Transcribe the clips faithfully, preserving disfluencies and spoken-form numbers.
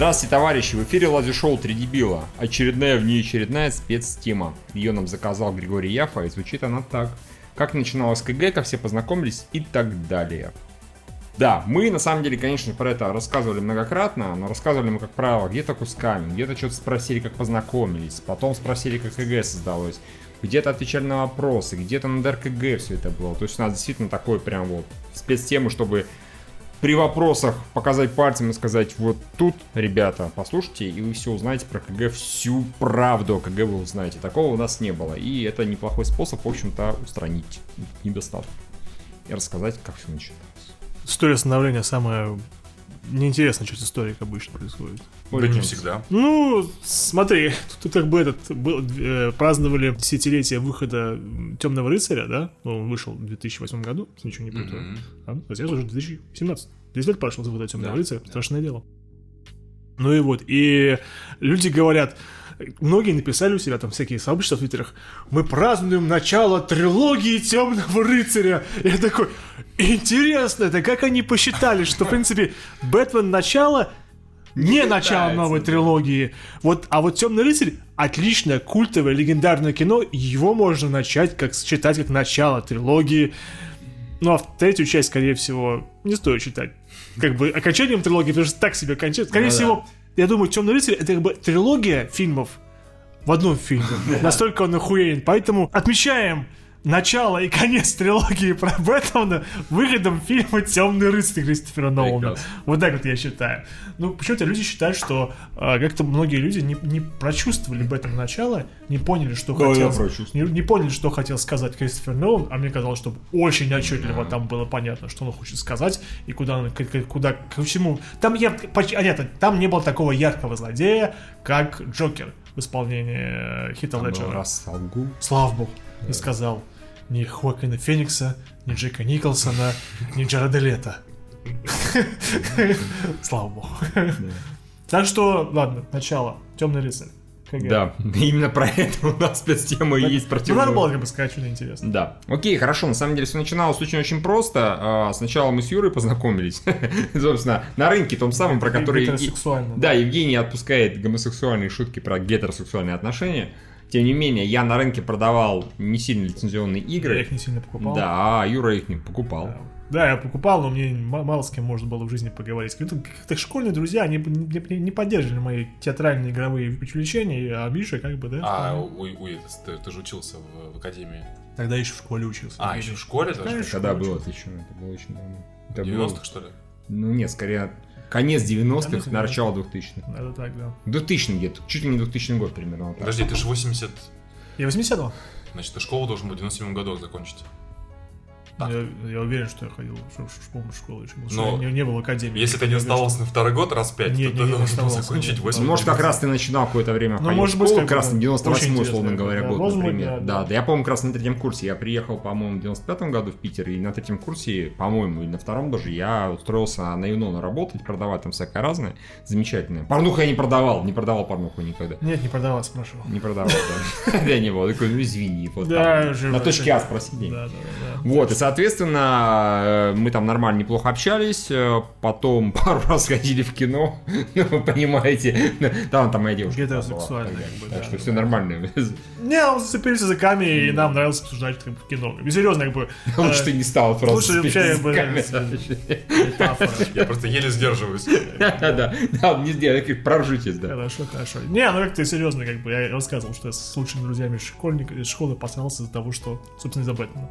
Здравствуйте, товарищи! В эфире лазер-шоу «Три дебила». Очередная внеочередная спецтема. Ее нам заказал Григорий Яфа, и звучит она так. Как начиналось КГ, как все познакомились и так далее. Да, мы на самом деле, конечно, про это рассказывали многократно, но рассказывали мы, как правило, где-то кусками, где-то что-то спросили, как познакомились, потом спросили, как КГ создалось, где-то отвечали на вопросы, где-то на ДРКГ все это было. То есть у нас действительно такой прям вот спецтемы, чтобы... При вопросах показать пальцем и сказать: вот тут, ребята, послушайте, и вы все узнаете про КГ, всю правду о КГ вы узнаете. Такого у нас не было, и это неплохой способ, в общем-то, устранить недостаток и рассказать, как все начиналось. История становления самая неинтересная часть истории, как обычно происходит. Да не всегда. Ну, смотри, тут как бы этот был, э, праздновали десятилетие выхода «Темного рыцаря», да? Он вышел в две тысячи восьмом году, если ничего не путаю. Mm-hmm. А сейчас уже две тысячи семнадцатый. десять лет прошло за выхода «Темного да, рыцаря», да. Страшное дело. Ну и вот, и люди говорят... Многие написали у себя там всякие сообщества в твиттерах: мы празднуем начало трилогии «Темного рыцаря». Я такой: интересно, это как они посчитали, что, в принципе, Бэтмен начало не, не начало новой трилогии. Вот, а вот «Темный рыцарь» отличное, культовое, легендарное кино. Его можно начать как читать как начало трилогии. Ну а в третью часть, скорее всего, не стоит читать. Как бы окончанием трилогии, потому что так себе кончается. Скорее ну, всего. Да. Я думаю, «Темный рыцарь» — это как бы трилогия фильмов в одном фильме. Настолько он охуенен. Поэтому отмечаем начало и конец трилогии про Бэтмена выходом фильма «Темный рыцарь» Кристофера Нолана. Вот так вот я считаю. Ну, почему-то люди считают, что а, как-то многие люди не, не прочувствовали Бэтмена начало, не поняли, что да, хотел... Не, не поняли, что хотел сказать Кристофер Нолан, а мне казалось, что очень отчетливо там было понятно, что он хочет сказать и куда он... К, куда, к чему... Там, я, понятно, там не было такого яркого злодея, как Джокер в исполнении Хита Леджера. Слава богу. Не сказал ни Хоакина Феникса, ни Джека Николсона, ни Джареда Лето. Слава богу. Так что, ладно, начало. «Темный рыцарь». Да, именно про это у нас спецтема и есть про «Темный рыцарь». Ну, надо было бы сказать что-то интересное. Да. Окей, хорошо. На самом деле все начиналось очень-очень просто. Сначала мы с Юрой познакомились. Собственно, на рынке том самом, про который... Гетеросексуально. Да, Евгений отпускает гомосексуальные шутки про гетеросексуальные отношения. Тем не менее, я на рынке продавал не сильно лицензионные игры. Я их не сильно покупал. Да, Юра их не покупал. Да, да я покупал, но мне мало с кем можно было в жизни поговорить. Как-то школьные друзья, они не поддерживали мои театральные игровые увлечения, а Миша как бы, да? А, ой, ой, ты, ты же учился в, в академии. Тогда еще в школе учился. А, еще в школе даже? Тогда, тогда было, это еще, это было очень давно. Это девяностых, было... что ли? Ну нет, скорее... Конец девяностых, да, начало двухтысячных. Да, да, так, да. двухтысячный где-то, чуть ли не двухтысячный год примерно. Вот Подожди, ты же восьмидесятый... Я восьмидесятого. Значит, ты школу должен был в девяносто седьмом году закончить. Я, я уверен, что я ходил в школу, в школу еще. Но не, не было академии. Если ты не оставался на второй год раз пять, нет, то нет, ты должен был закончить восемь. Может, как раз ты начинал какое-то время в школу, быть, как раз на девяносто восьмой, условно говоря, да, год, например. Быть, да, да. Да, да, я, по-моему, как раз на третьем курсе. Я приехал, по-моему, в девяносто пятом году в Питер, и на третьем курсе, по-моему, и на втором даже, я устроился на Юнона работать, продавать там всякое разное. Замечательное. Порнуху я не продавал, не продавал порнуху никогда. Нет, не продавал, спрашивал. Не продавал, да. Я не был, такой, ну извини. На точке А спроси. Вот, соответственно, мы там нормально, неплохо общались, потом пару раз ходили в кино, ну, вы понимаете, там, там моя девушка была, сексуальная, так, как бы, так да, что да, все да. Нормально. Не, он зацепился языками, и нам нравилось обсуждать как бы, кино, и серьезно, как бы... Лучше э, ты не стал просто лучше вообще языками. Я просто еле сдерживаюсь. Да-да-да, не сдерживаюсь, проржитесь, да. Хорошо, хорошо. Не, ну как-то серьезно, как бы, я рассказывал, что я с лучшими друзьями из школы посрался из-за того, что, собственно, из-за Бэтмена.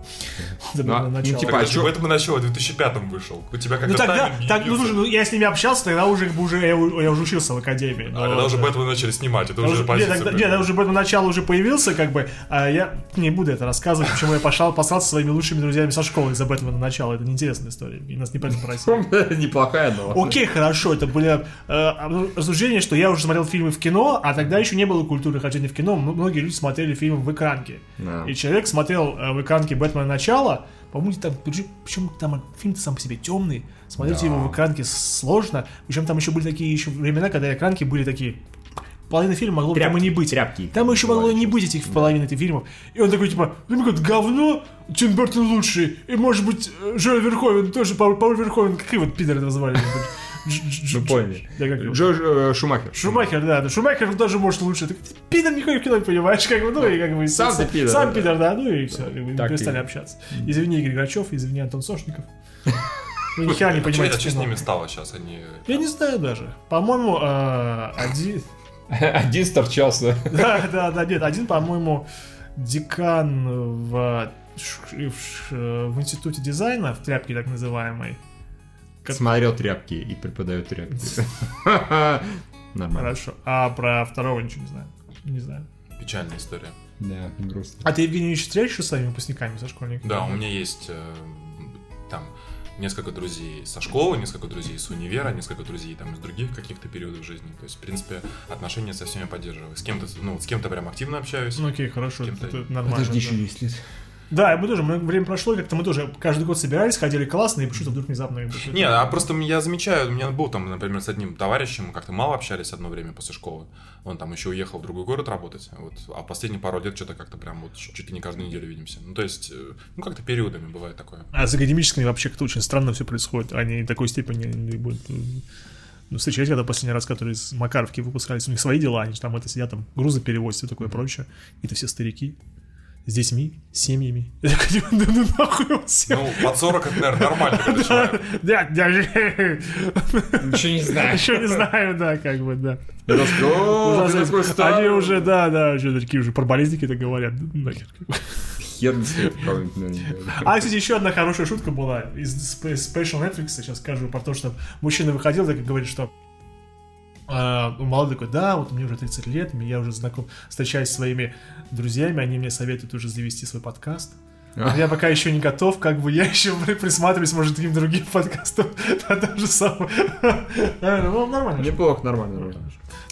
Ну, ну, типа, а чё... Поэтому начало в две тысячи пятом вышел. У тебя как-то ну, тогда, так, ну, слушай, ну, я с ними общался, тогда уже, уже я, я уже учился в академии. А когда уже Бэтмен начали снимать, это уже позиция. Нет, тогда уже Бэтмен начало уже появился, как бы. А я не буду это рассказывать, почему я пошел посраться со своими лучшими друзьями со школы из-за Бэтмена начала. Это неинтересная история. И нас не про это просили. Неплохая, но. Окей, хорошо. Это были рассуждения, что я уже смотрел фильмы в кино, а тогда еще не было культуры хождения в кино. Многие люди смотрели фильмы в экранке. И человек смотрел в экранке Бэтмена начала. По-моему, там, причем там фильм сам по себе темный, смотреть да. его в экранке сложно, причем там еще были такие еще времена, когда экранки были такие, половина фильма могло прямо не быть. Тряпки. Там еще могло не быть этих да. половин этих фильмов. И он такой, типа, ну какое-то говно, Тим Бертон лучший, и может быть Жюль Верховен тоже, Пауль Верховен, какие вот пидоры это называли, Вы поняли. Джордж Шумахер. Шумахер, да. Шумахер тоже может лучше. Ты пидор никакой в кино не понимаешь, как бы, ну и как бы... Сам ты пидор. Сам пидор, да, ну и все. Перестали общаться. Извини, Игорь Грачев, извини, Антон Сошников. Ну, ни хера не понимаете, что с ними стало сейчас, они... Я не знаю даже. По-моему, один... Один сторчался. Да, да, да, нет, один, по-моему, декан в... в институте дизайна, в тряпке так называемой. Как... Смотрел тряпки и преподает тряпки. Нормально. Хорошо. А про второго ничего не знаю. Не знаю. Печальная история. Да, грустно. А ты, Евгений, еще встречаешься с своими выпускниками со школьниками? Да, у меня есть там несколько друзей со школы, несколько друзей с универа, несколько друзей там из других каких-то периодов жизни. То есть, в принципе, отношения со всеми поддерживаю. С кем-то, ну, с кем-то прям активно общаюсь. Ну окей, хорошо, это нормально. Подожди еще десять лет. Да, мы тоже, время прошло, как-то мы тоже каждый год собирались, ходили классно, и почему-то вдруг внезапно... Не, а просто я замечаю, у меня был там, например, с одним товарищем, мы как-то мало общались одно время после школы, он там еще уехал в другой город работать, вот, а последние пару лет что-то как-то прям вот чуть ли не каждую неделю видимся, ну то есть, ну как-то периодами бывает такое. А с академическими вообще как-то очень странно все происходит, они такой степени не будут... Ну, встречались, когда последний раз, которые из Макаровки выпускались, у них свои дела, они же там это сидят, там грузы перевозят и такое прочее, и это все старики. С детьми, с семьями. Я такой, ну, ну нахуй он всех. Ну, под сорок это, наверное, нормально. Да, даже. Ничего не знаю. Ничего не знаю, да, как бы, да. Они уже, да, да, уже такие уже парболезники-то говорят. Нахер. Хер не стоит. А, кстати, еще одна хорошая шутка была из Special Netflix, сейчас скажу, про то, что мужчина выходил, так и говорит, что... Молодой такой, да, вот мне уже тридцать лет, я уже знаком, встречаюсь с своими друзьями, они мне советуют уже завести свой подкаст. Но я пока еще не готов, как бы я еще присматриваюсь, может, к другим другим подкастам на то же самое. Ну, нормально. Неплохо, нормально.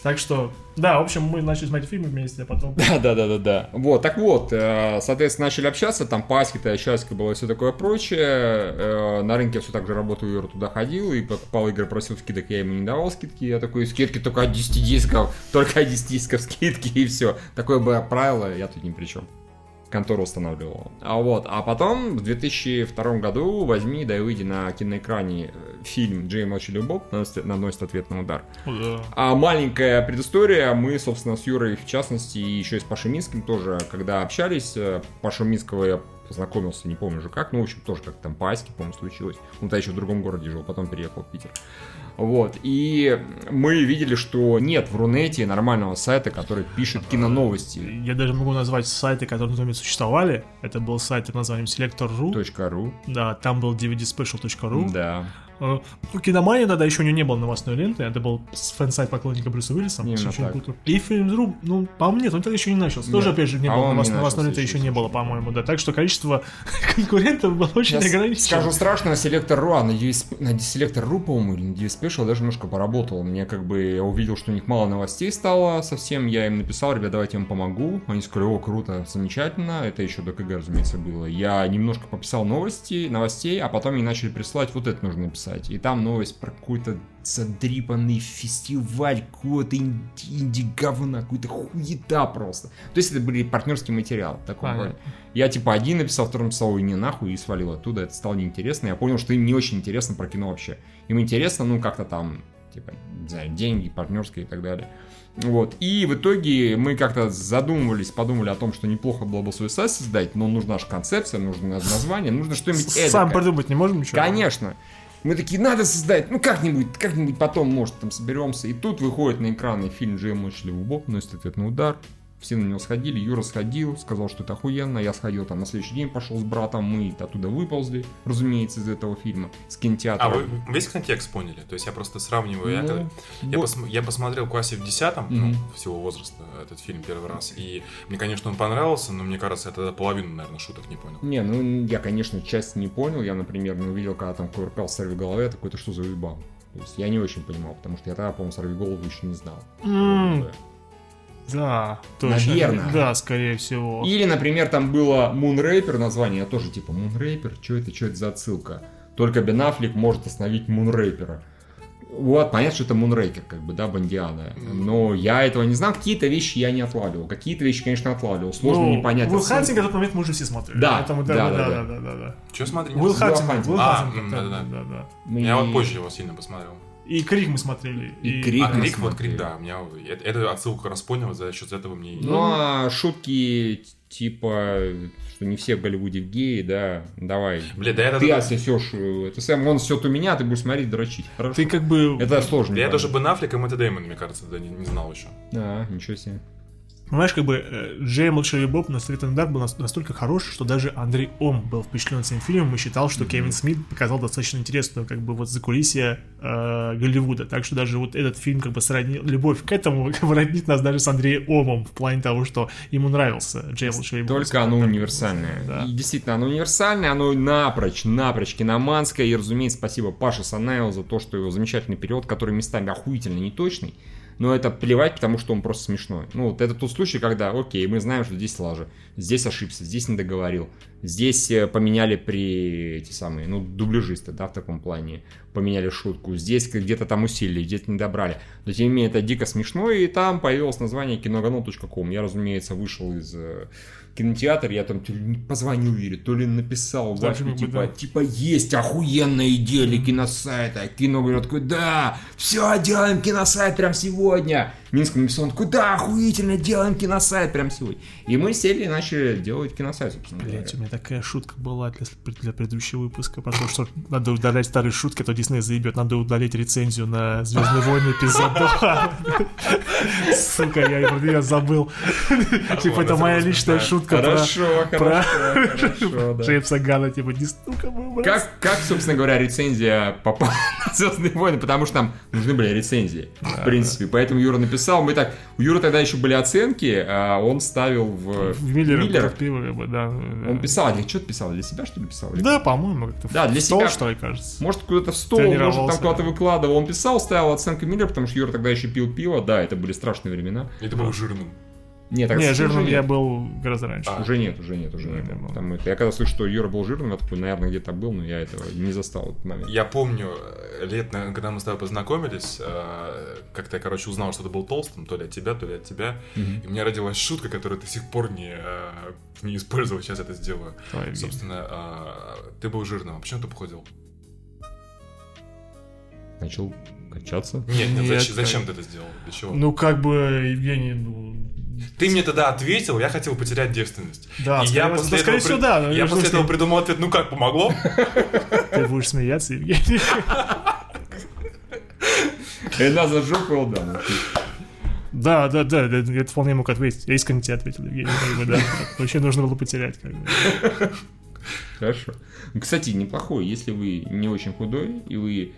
Так что, да, в общем, мы начали смотреть фильмы вместе, а потом... Да-да-да-да-да. Вот, так вот, соответственно, начали общаться, там паски-то, счастье было и все такое прочее. На рынке я все так же работал, Юра туда ходил, и покупал игры, просил скидок, я ему не давал скидки. Я такой, скидки только от десяти дисков, только от десяти дисков скидки, и все. Такое было правило, я тут ни при чем. Контору устанавливала. А вот, а потом в две тысячи втором году возьми, да и выйди на киноэкране фильм «Джей и молчаливый Боб» наносит ответный удар. Да. А маленькая предыстория, мы, собственно, с Юрой в частности и еще и с Пашей Минским тоже, когда общались, Пашу Минского я познакомился, не помню уже как, ну, в общем, тоже как-то там по Аське, по-моему, случилось. Он тогда еще в другом городе жил, потом переехал в Питер. Вот, и мы видели, что нет в Рунете нормального сайта, который пишет киноновости. Я даже могу назвать сайты, которые в Рунете существовали. Это был сайт под названием селектор точка ру. Да, там был ди ви ди спешл точка ру. Да. Ну, Киномания тогда еще у нее не было новостной ленты. Это был фэн-сайт поклонника Брюса Уиллиса. И Фильм.ру, ну, по мне, он тогда еще не начался. Тоже, опять же, не было новостной ленты, еще не было, по-моему, да. Так что количество конкурентов было очень ограничено. Скажу страшно, селектор точка ру, а на селектор точка ру, по-моему, или на ди ви спешл даже немножко поработал. Мне как бы, я увидел, что у них мало новостей стало совсем. Я им написал, ребят, давайте я вам помогу. Они сказали, о, круто, замечательно. Это еще до КГ, разумеется, было. Я немножко пописал новости, новостей, а потом мне начали присылать, вот это нужно написать. И там новость про какой-то задрипанный фестиваль, какого-то инди-говна, какой-то хуета просто. То есть это были партнерские материалы. Такого. Я типа один написал, вторым написал, и не нахуй, и свалил оттуда. Это стало неинтересно. Я понял, что им не очень интересно про кино вообще. Им интересно, ну, как-то там, типа, не знаю, деньги, партнерские и так далее. Вот. И в итоге мы как-то задумывались, подумали о том, что неплохо было бы свой сайт создать, но нужна же концепция, нужно название, нужно что-нибудь эдакое. Сам придумать не можем ничего? Конечно. Мы такие, надо создать, ну как-нибудь, как-нибудь потом, может, там соберемся. И тут выходит на экраны фильм «Джей и молчаливый Боб» наносит ответный удар. Все на него сходили, Юра сходил, сказал, что это охуенно. Я сходил там на следующий день, пошел с братом, мы оттуда выползли, разумеется, из этого фильма, с кинотеатра. А вы весь контекст поняли? То есть я просто сравниваю. Я, когда... я, пос... я посмотрел в классе в десятом, mm-hmm. ну, всего возраста, этот фильм первый раз. И мне, конечно, он понравился, но мне кажется, я тогда половину, наверное, шуток не понял. Не, ну я, конечно, часть не понял. Я, например, не увидел, когда там кувыркался в голове, я такой, это что за уебал? То есть я не очень понимал, потому что я тогда, по-моему, «Сорвиголову» еще не знал. Mm-hmm. Да, точно. Наверное. Да, скорее всего. Или, например, там было Moonraper название, я тоже типа Moonraper, что это, что это за отсылка? Только Бен Аффлек может остановить Moonraper. Вот, понятно, что это Moonraker, как бы, да, Бондиана. Но я этого не знал, какие-то вещи я не отлавливал. Какие-то вещи, конечно, отлавливал. Сложно ну, не понять. Уилл Хантинг, в тот момент мы уже все смотрели. Да, да, да, да, да, да. Че смотрели? Уилл Хантинг, Уилл Хантинг. Да, да, да. Я вот позже его сильно посмотрел. И Крик мы смотрели. И, и... Крик. А Крик, вот Крик, да. У меня... Эта отсылка как раз понял, за счет этого мне... Ну, а шутки типа, что не все в Голливуде геи, да, давай. Бля, да это... Ты отсосешь, это Сэм, он ссет у меня, ты будешь смотреть, дрочить. Хорошо. Ты как бы... Это сложно. Да я тоже Бен Аффлек и Мэтт Дэймон, мне кажется, да, не, не знал еще. А, ничего себе. Понимаешь, как бы Джей Молчаливый Боб на Straight and Dark был настолько хорош, что даже Андрей Ом был впечатлен этим фильмом и считал, что mm-hmm. Кевин Смит показал достаточно интересную, как бы, вот закулисье э, Голливуда. Так что даже вот этот фильм, как бы, сродни... любовь к этому как бы, роднит нас даже с Андреем Омом в плане того, что ему нравился Джей Молчаливый Боб. Только оно универсальное. Да. И действительно, оно универсальное, оно напрочь, напрочь киноманское. И, разумеется, спасибо Паше Санаеву за то, что его замечательный период, который местами охуительно неточный. Но это плевать, потому что он просто смешной. Ну, вот это тот случай, когда, окей, мы знаем, что здесь лажа, здесь ошибся, здесь не договорил, здесь поменяли при эти самые, ну, дубляжисты, да, в таком плане, поменяли шутку, здесь где-то там усилили, где-то не добрали. Но, тем не менее, это дико смешно, и там появилось название киноганал точка ком. Я, разумеется, вышел из кинотеатра, я там то ли позвонил Юре, то ли написал, да, Вафлю, типа, типа, есть охуенные идеи киносайта, кино, говорю, такой, да, все, делаем киносайт прям сегодня. Минскому написал, он такой, да, охуительно, делаем киносайт прям сегодня. И мы сели и начали делать киносайт, собственно говоря. Блять, у меня такая шутка была для, для предыдущего выпуска, потому что надо удалять старые шутки, а то Дисней заебет, надо удалить рецензию на «Звездные войны» эпизод два. Сука, я забыл. Типа, это моя личная шутка. Хорошо, про... хорошо, про... хорошо, да. Джеймса Ганна, типа, не стука был. Как, как, собственно говоря, рецензия попала на «Звездные войны», потому что нам нужны были рецензии, в принципе. Поэтому Юра написал, мы так... У Юры тогда еще были оценки, а он ставил в... В Миллера. Да. Он писал, что ты писал, для себя, что ли, писал? Да, по-моему, как-то да, для в стол, себя, что ли, кажется. Может, куда-то в стол, может, там куда-то выкладывал. Он писал, ставил оценку Миллера, потому что Юра тогда еще пил пиво, да, это были страшные времена. Это было жирным. Нет, так не, жирным я нет. был гораздо раньше. А, уже нет, уже нет, уже нет. нет. Там это, я когда слышу, что Юра был жирным, я такой, наверное, где-то был, но я этого не застал в этот момент. Я помню, лет, когда мы с тобой познакомились, как-то я, короче, узнал, что ты был толстым, то ли от тебя, то ли от тебя. Mm-hmm. И у меня родилась шутка, которую ты до сих пор не, не использовал, сейчас это сделаю. Ой, собственно, ты был жирным, а почему ты похудел? Начал качаться? Нет, нет, нет зачем, зачем ты это сделал? Для чего? Ну, как бы, Евгений... Ну... Ты мне тогда ответил, я хотел потерять девственность. Да, и я после, этого, всего, при... да, я после этого придумал ответ, ну как, помогло? Ты будешь смеяться, Евгений. Эна зажопал, да. Да, да, да, я вполне мог ответить. Я искренне тебе ответил, Евгений. Вообще нужно было потерять. Хорошо. Кстати, неплохой, если вы не очень худой, и вы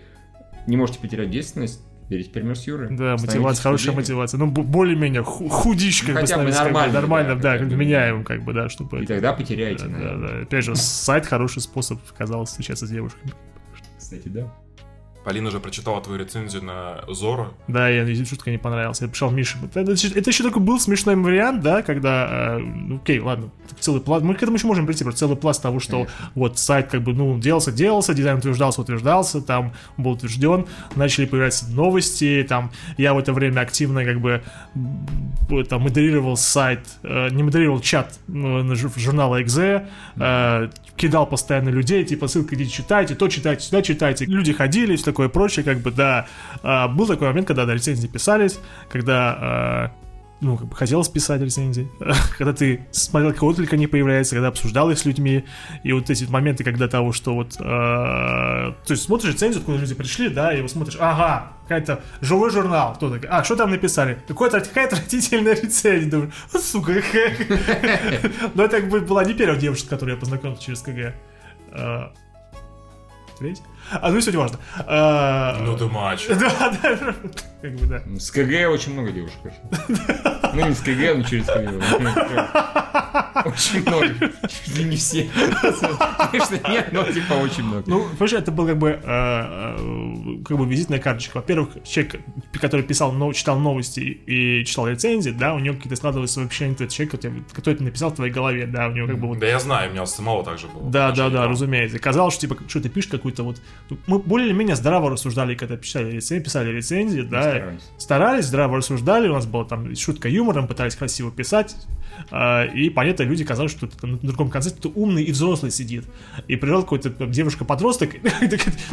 не можете потерять девственность, берите пример с Юрой. Да, мотивация, хорошая мотивация. Ну, более-менее худичка, ну, как бы, нормально, нормально, да, да, да, меняем, как бы, да, чтобы... И это... тогда потеряете, да, наверное. Да, да. Опять же, сайт хороший способ, казалось, встречаться с девушками. Кстати, да. Полина уже прочитала твою рецензию на Зорро. Да, я шутка не понравилась. Я писал Мише. Это, это, это еще только был смешной вариант, да, когда... Э, окей, ладно, целый пласт... Мы к этому еще можем прийти, про целый пласт того, что конечно. Вот сайт как бы, ну, делался-делался, дизайн утверждался-утверждался, там был утвержден, начали появляться новости, там... Я в это время активно как бы там модерировал сайт, э, не модерировал чат э, журнала «Экзе», э, кидал постоянно людей, типа, ссылка, идите, читайте, то читайте, сюда читайте. Люди ходили, все такое прочее, как бы, да. А, был такой момент, когда да, рецензии писались, когда, а, ну, как бы хотелось писать рецензии, когда ты смотрел, как отклика не появляется, когда обсуждал их с людьми, и вот эти моменты, когда того, что вот, а, то есть смотришь рецензию, откуда люди пришли, да, и вот смотришь, ага, какой-то живой журнал, кто такой, а, что там написали? Какая-то отвратительная рецензия, думаю, сука, но это как бы была не первая девушка, с которой я познакомился через КГ. Треть? А, ну и все, не важно. А... Ну ты мачо. Да, да. Как бы, да. С КГ очень много девушек. Ну не с КГ, но через КГ. Очень много. Не все. Конечно, нет, но типа очень много. Ну, вообще, это был как бы как бы визитная карточка. Во-первых, человек, который писал, читал новости и читал рецензии, да, у него какие-то складывались сообщения, этот человек, который ты написал в твоей голове, да, у него как бы... Да я знаю, у меня самого так же было. Да, да, да, разумеется. Казалось, что типа, что ты пишешь какую-то вот... Мы более-менее здраво рассуждали, когда писали рецензии, писали рецензии, да, старались. старались, здраво рассуждали, у нас была там шутка юмором, пытались красиво писать, И, понятно, люди казалось, что на другом конце кто-то умный и взрослый сидит. И пришел какой-то девушка-подросток,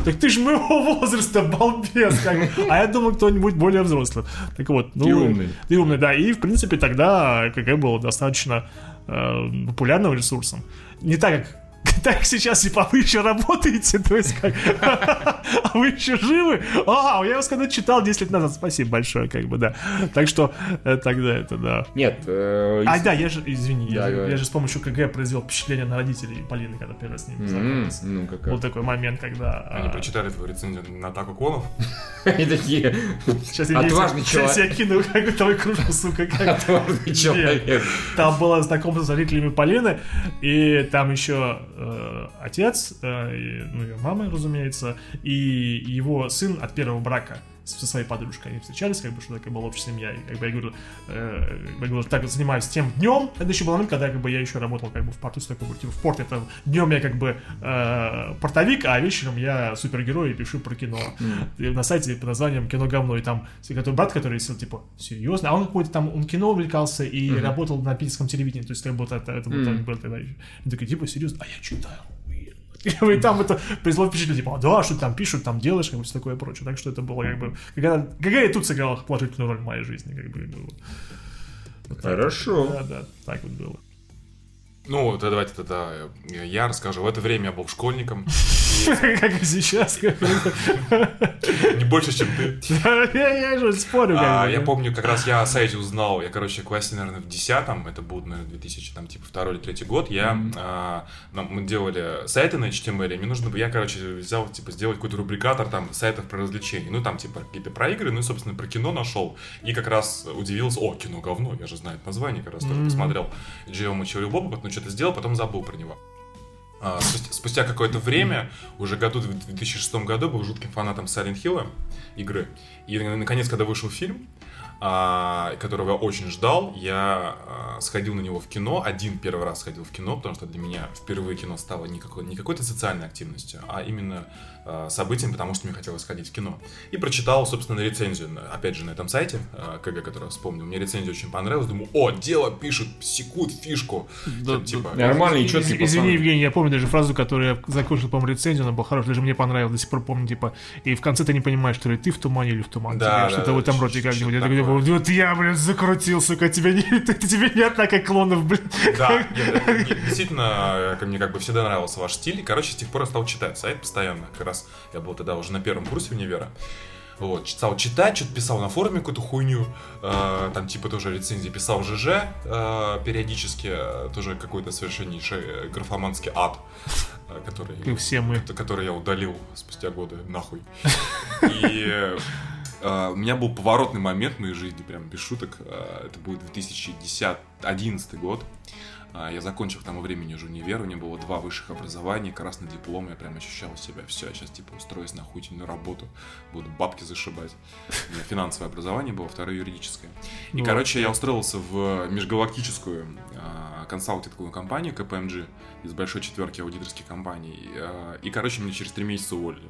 так ты же моего возраста, балбес. А я думал, кто-нибудь более взрослый. Так вот, ну, и умный. И умный, да. И, в принципе, тогда КГ было достаточно популярным ресурсом. Не так, как так сейчас, типа, вы еще работаете, то есть как, а вы еще живы? А, я вас когда-то читал десять лет назад, спасибо большое, как бы, да. Так что тогда это, да. Нет. А, да, я же, извини, я же с помощью КГ произвел впечатление на родителей Полины, когда первый с ними знакомился. Ну, как был такой момент, когда... Они прочитали твою рецензию на атаку клонов? Они такие, отважный человек. Сейчас я кину твою кружку, сука, как... Отважный человек. Там было знакомство с родителями Полины, и там еще... отец, ну ее мама, разумеется, и его сын от первого брака со своей подружкой. Они встречались, как бы, что такая была общая семья. И как бы я говорю, э, как бы, я говорю, так вот занимаюсь тем днем. Это еще был момент, когда как бы, я еще работал как бы, в порту, такой, типа, в порте. Это днем я как бы э, портовик, а вечером я супергерой и пишу про кино. Mm-hmm. На сайте под названием «Кино говно». И там брат, который сидел, типа, серьезно. А он какой-то там, он кино увлекался и mm-hmm. работал на питерском телевидении. То есть как будто это, это mm-hmm. было тогда еще. И такой, типа, серьезно, а я читаю. И там это произвело впечатление, типа, да, что там пишут, там делаешь, как бы все такое прочее. Так что это было как бы... ГГ и тут сыграла положительную роль в моей жизни, как бы было. Вот хорошо. Так, да, да, так вот было. Ну, тогда давайте тогда я расскажу. В это время я был школьником. Как и сейчас. Не больше, чем ты. Я же спорю. Я помню, как раз я о сайте узнал. Я, короче, в классе, наверное, в десятом. Это будет, наверное, две тысячи второй или две тысячи третий год. Мы делали сайты на эйч ти эм эль. Мне нужно было, я, короче, взял, типа, сделать какой-то рубрикатор там сайтов про развлечения. Ну, там, типа, какие-то про игры. Ну, и, собственно, про кино нашел. И как раз удивился. О, кино говно. Я же знаю это название. Как раз тоже посмотрел Джиома Чаурюбоба, потом что-то сделал, потом забыл про него. А, спустя, спустя какое-то время, уже году, в две тысячи шестом году, был жутким фанатом Silent Hill игры. И наконец, когда вышел фильм, а, которого я очень ждал, я а, сходил на него в кино. Один первый раз сходил в кино, потому что для меня впервые кино стало не, какой, не какой-то социальной активностью, а именно а, событием, потому что мне хотелось сходить в кино. И прочитал, собственно, рецензию, опять же, на этом сайте, а, КГ, который я вспомнил. Мне рецензия очень понравилась. Думаю, о, дело пишут, секут фишку. Да, Тем, да, типа, нормально, и четкий. Извини, Евгений, я помню даже фразу, которую я закончил, по-моему, рецензию, она была хорошая, даже мне понравилась, до сих пор помню, типа, и в конце ты не понимаешь, что ли ты в тумане или в тумане. Да, что-то да, в этом роде как-нибудь. Вот я, блин, закрутил, сука, тебя не, ты, тебе не атака клонов, блин. Да, я, я, действительно, мне как бы всегда нравился ваш стиль. Короче, с тех пор я стал читать сайт постоянно. Как раз я был тогда уже на первом курсе универа. Вот, стал читать, что-то писал на форуме какую-то хуйню, э, там типа тоже рецензии писал в ЖЖ, э, периодически тоже какой-то совершеннейший графоманский ад, э, который, и все мы. который я удалил спустя годы, нахуй. И... Uh, у меня был поворотный момент в моей жизни, прям без шуток. Uh, это будет две тысячи одиннадцатый год. Uh, я закончил к тому времени уже универ, у меня было два высших образования, красный диплом, я прям ощущал себя. Все, я сейчас типа устроюсь на хуительную работу, буду бабки зашибать. У меня финансовое образование было, второе юридическое. И, ну, короче, я устроился в межгалактическую uh, консалтинговую компанию ка пэ эм джи из большой четверки аудиторских компаний. Uh, и, короче, меня через три месяца уволили.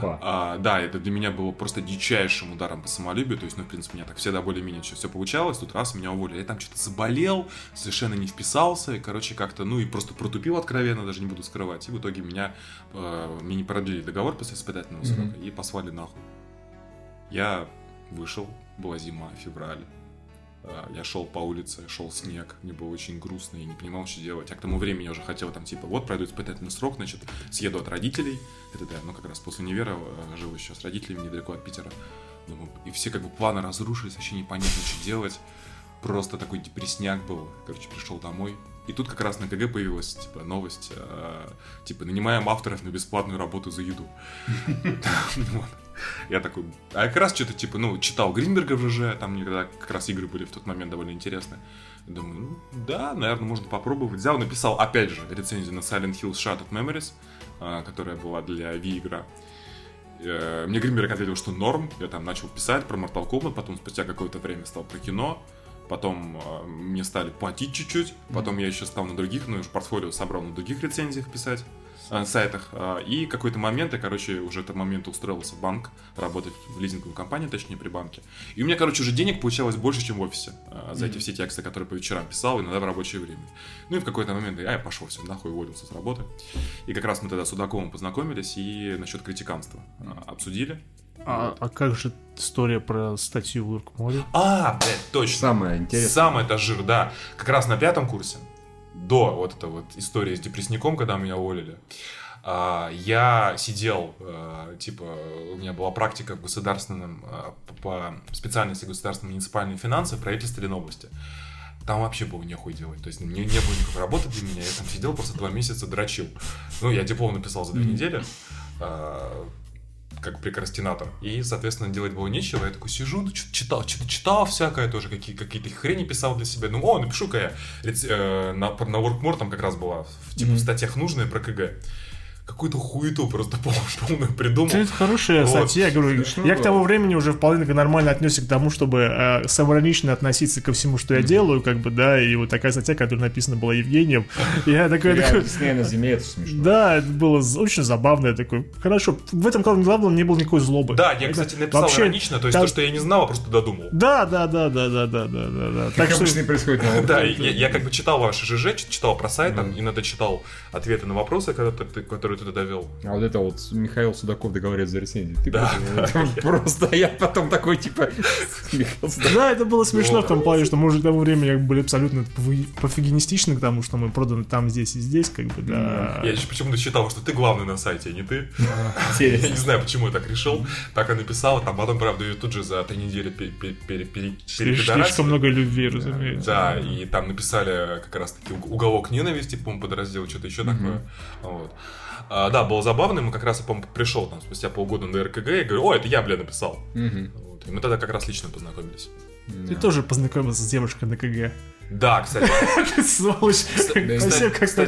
А, да, это для меня было просто дичайшим ударом по самолюбию. То есть, ну, в принципе, у меня так всегда более-менее все получалось. Тут раз меня уволили. Я там что-то заболел, совершенно не вписался. И, короче, как-то, ну, и просто протупил откровенно, даже не буду скрывать. И в итоге меня, э, мне не продлили договор после испытательного срока. Mm-hmm. И послали нахуй. Я вышел, была зима, февраль. Я шел по улице, шел снег, мне было очень грустно, я не понимал, что делать. А к тому времени я уже хотел там, типа, вот, пройду испытательный срок, значит, съеду от родителей. Это да, ну, как раз после универа жил еще с родителями недалеко от Питера. Думаю, и все, как бы, планы разрушились, вообще непонятно, что делать. Просто такой депресняк был. Короче, пришел домой. И тут как раз на КГ появилась, типа, новость, э, типа, нанимаем авторов на бесплатную работу за еду. Я такой, а я как раз что-то, типа, ну, читал Гринберга в ЖЖ, там никогда как раз игры были в тот момент довольно интересные. Думаю, ну, да, наверное, можно попробовать. Взял, написал, опять же, рецензию на Silent Hill Shattered Memories, которая была для Wii-игра. Мне Гринберг ответил, что норм, я там начал писать про Mortal Kombat, потом спустя какое-то время стал про кино. потом э, мне стали платить чуть-чуть, потом mm-hmm. я еще стал на других, ну, я уже портфолио собрал на других рецензиях писать, э, сайтах, э, и какой-то момент, я, короче, уже этот момент устроился в банк, работать в лизинговую компанию, точнее, при банке, и у меня, короче, уже денег получалось больше, чем в офисе, э, за mm-hmm. эти все тексты, которые по вечерам писал, иногда в рабочее время. Ну, и в какой-то момент, а, я пошел, все, нахуй, уволился с работы, и как раз мы тогда с Удаковым познакомились и насчет критиканства э, обсудили. А, вот. А как же история про статью в Уркмоле? А, блядь, точно. Самое интересное. Самое-то жир, да. Как раз на пятом курсе, до вот этой вот истории с депрессником, когда меня уволили, я сидел, типа, у меня была практика в государственном, по специальности государственные муниципальные финансы в правительстве Ленобласти. Там вообще было нехуй делать. То есть не, не было никакой работы для меня. Я там сидел просто два месяца, дрочил. Ну, я диплом написал за две недели. Как прокрастинатор. И, соответственно, делать было нечего. Я такой сижу, что-то читал, что-то читал всякое тоже, какие- какие-то хрени писал для себя. Ну, о, напишу-ка я рец- э, на, на Workmore, там как раз была, в, типа, mm-hmm. в статьях нужная про КГ. Какую-то хуету просто полную придумал. Это хорошая вот. статья, я говорю. Что я было? К тому времени уже вполне нормально отнесся к тому, чтобы э, самоиронично относиться ко всему, что я mm-hmm. делаю, как бы, да, и вот такая статья, которая написана была Евгением. Я такой... Объясняю на земле, это смешно. Да, это было очень забавно, я такой, хорошо, в этом, главное, не было никакой злобы. Да, я, кстати, написал иронично, то есть то, что я не знал, а просто додумал. Да, да, да, да, да, да, да, да. Так обычно происходит. Да, я как бы читал ваше ЖЖ, читал про сайт, иногда читал ответы на вопросы, которые ты туда довел. А вот это вот Михаил Судаков договорится за рецензию. Ты да, да, я... Просто я потом такой, типа... Да, это было смешно в том плане, что мы уже к тому времени были абсолютно пофигенистичны к тому, что мы проданы там, здесь и здесь, как бы, да. Я еще почему-то считал, что ты главный на сайте, а не ты. Я не знаю, почему я так решил. Так и написал, а потом, правда, ее тут же за три недели перепидорасили. Слишком много любви, разумеется. Да, и там написали как раз-таки уголок ненависти, по-моему, подраздел, что-то еще такое. Вот. А, да, было забавно, мы как раз, я, по-моему, пришел там спустя полгода на РКГ и говорю, о, это я, бля, написал. Mm-hmm. Вот. И мы тогда как раз лично познакомились. Yeah. Ты тоже познакомился с девушкой на КГ. Да, кстати. Ты сволочь. Совсем как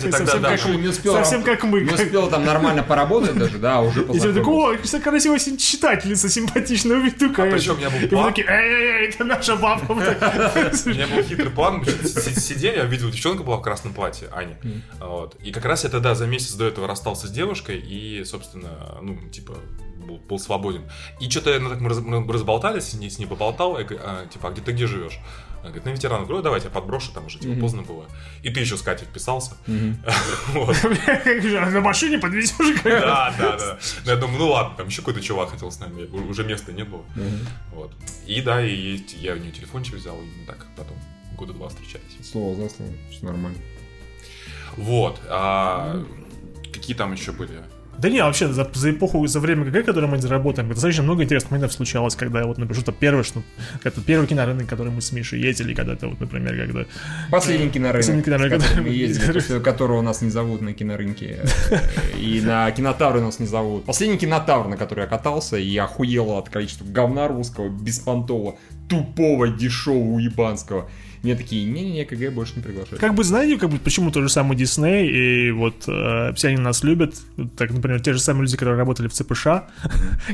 мы. Не успел там нормально поработать даже, да, уже познакомился. И такой, о, все красиво читать, лицо симпатичное, увиду, конечно. А причем у меня был план. И такие, эй-эй-эй, это наша баба. У меня был хитрый план. Сидели, я увидел, девчонка была в красном платье, Аня. И как раз я тогда за месяц до этого расстался с девушкой и, собственно, ну, типа... Был, был свободен. И что-то ну, так мы, раз, мы разболтались, с ней, с ней поболтал, я, а, типа, а где ты где живешь? Она говорит, на ветеранов. Говорю, давайте я подброшу, там уже типа, mm-hmm. поздно было. И ты еще с Катей вписался. На машине подвезешь? Да, да, да. Я думаю, ну ладно, там еще какой-то чувак хотел с нами, уже места не было. И да, и я у нее телефончик взял, и мы так потом года два встречались. Слово за слово, все нормально. Вот. Какие там еще были? Да не, вообще, за, за эпоху, за время КГ, которое мы заработаем, достаточно много интересных моментов случалось, когда я вот, например, что-то первое, что... Это первый кинорынок, который мы с Мишей ездили когда-то, вот, например, когда... Последний кинорынок, Последний кинорынок который мы ездили, после которого нас не зовут на кинорынке, и на кинотавры нас не зовут. Последний кинотавр, на который я катался, и охуел от количества говна русского, беспонтового, тупого, дешевого, уебанского. Мне такие, не-не-не, КГ больше не приглашают. Как бы, знаете, как бы, почему то же самое Дисней, и вот э, все они нас любят, так, например, те же самые люди, которые работали в ЦПШ,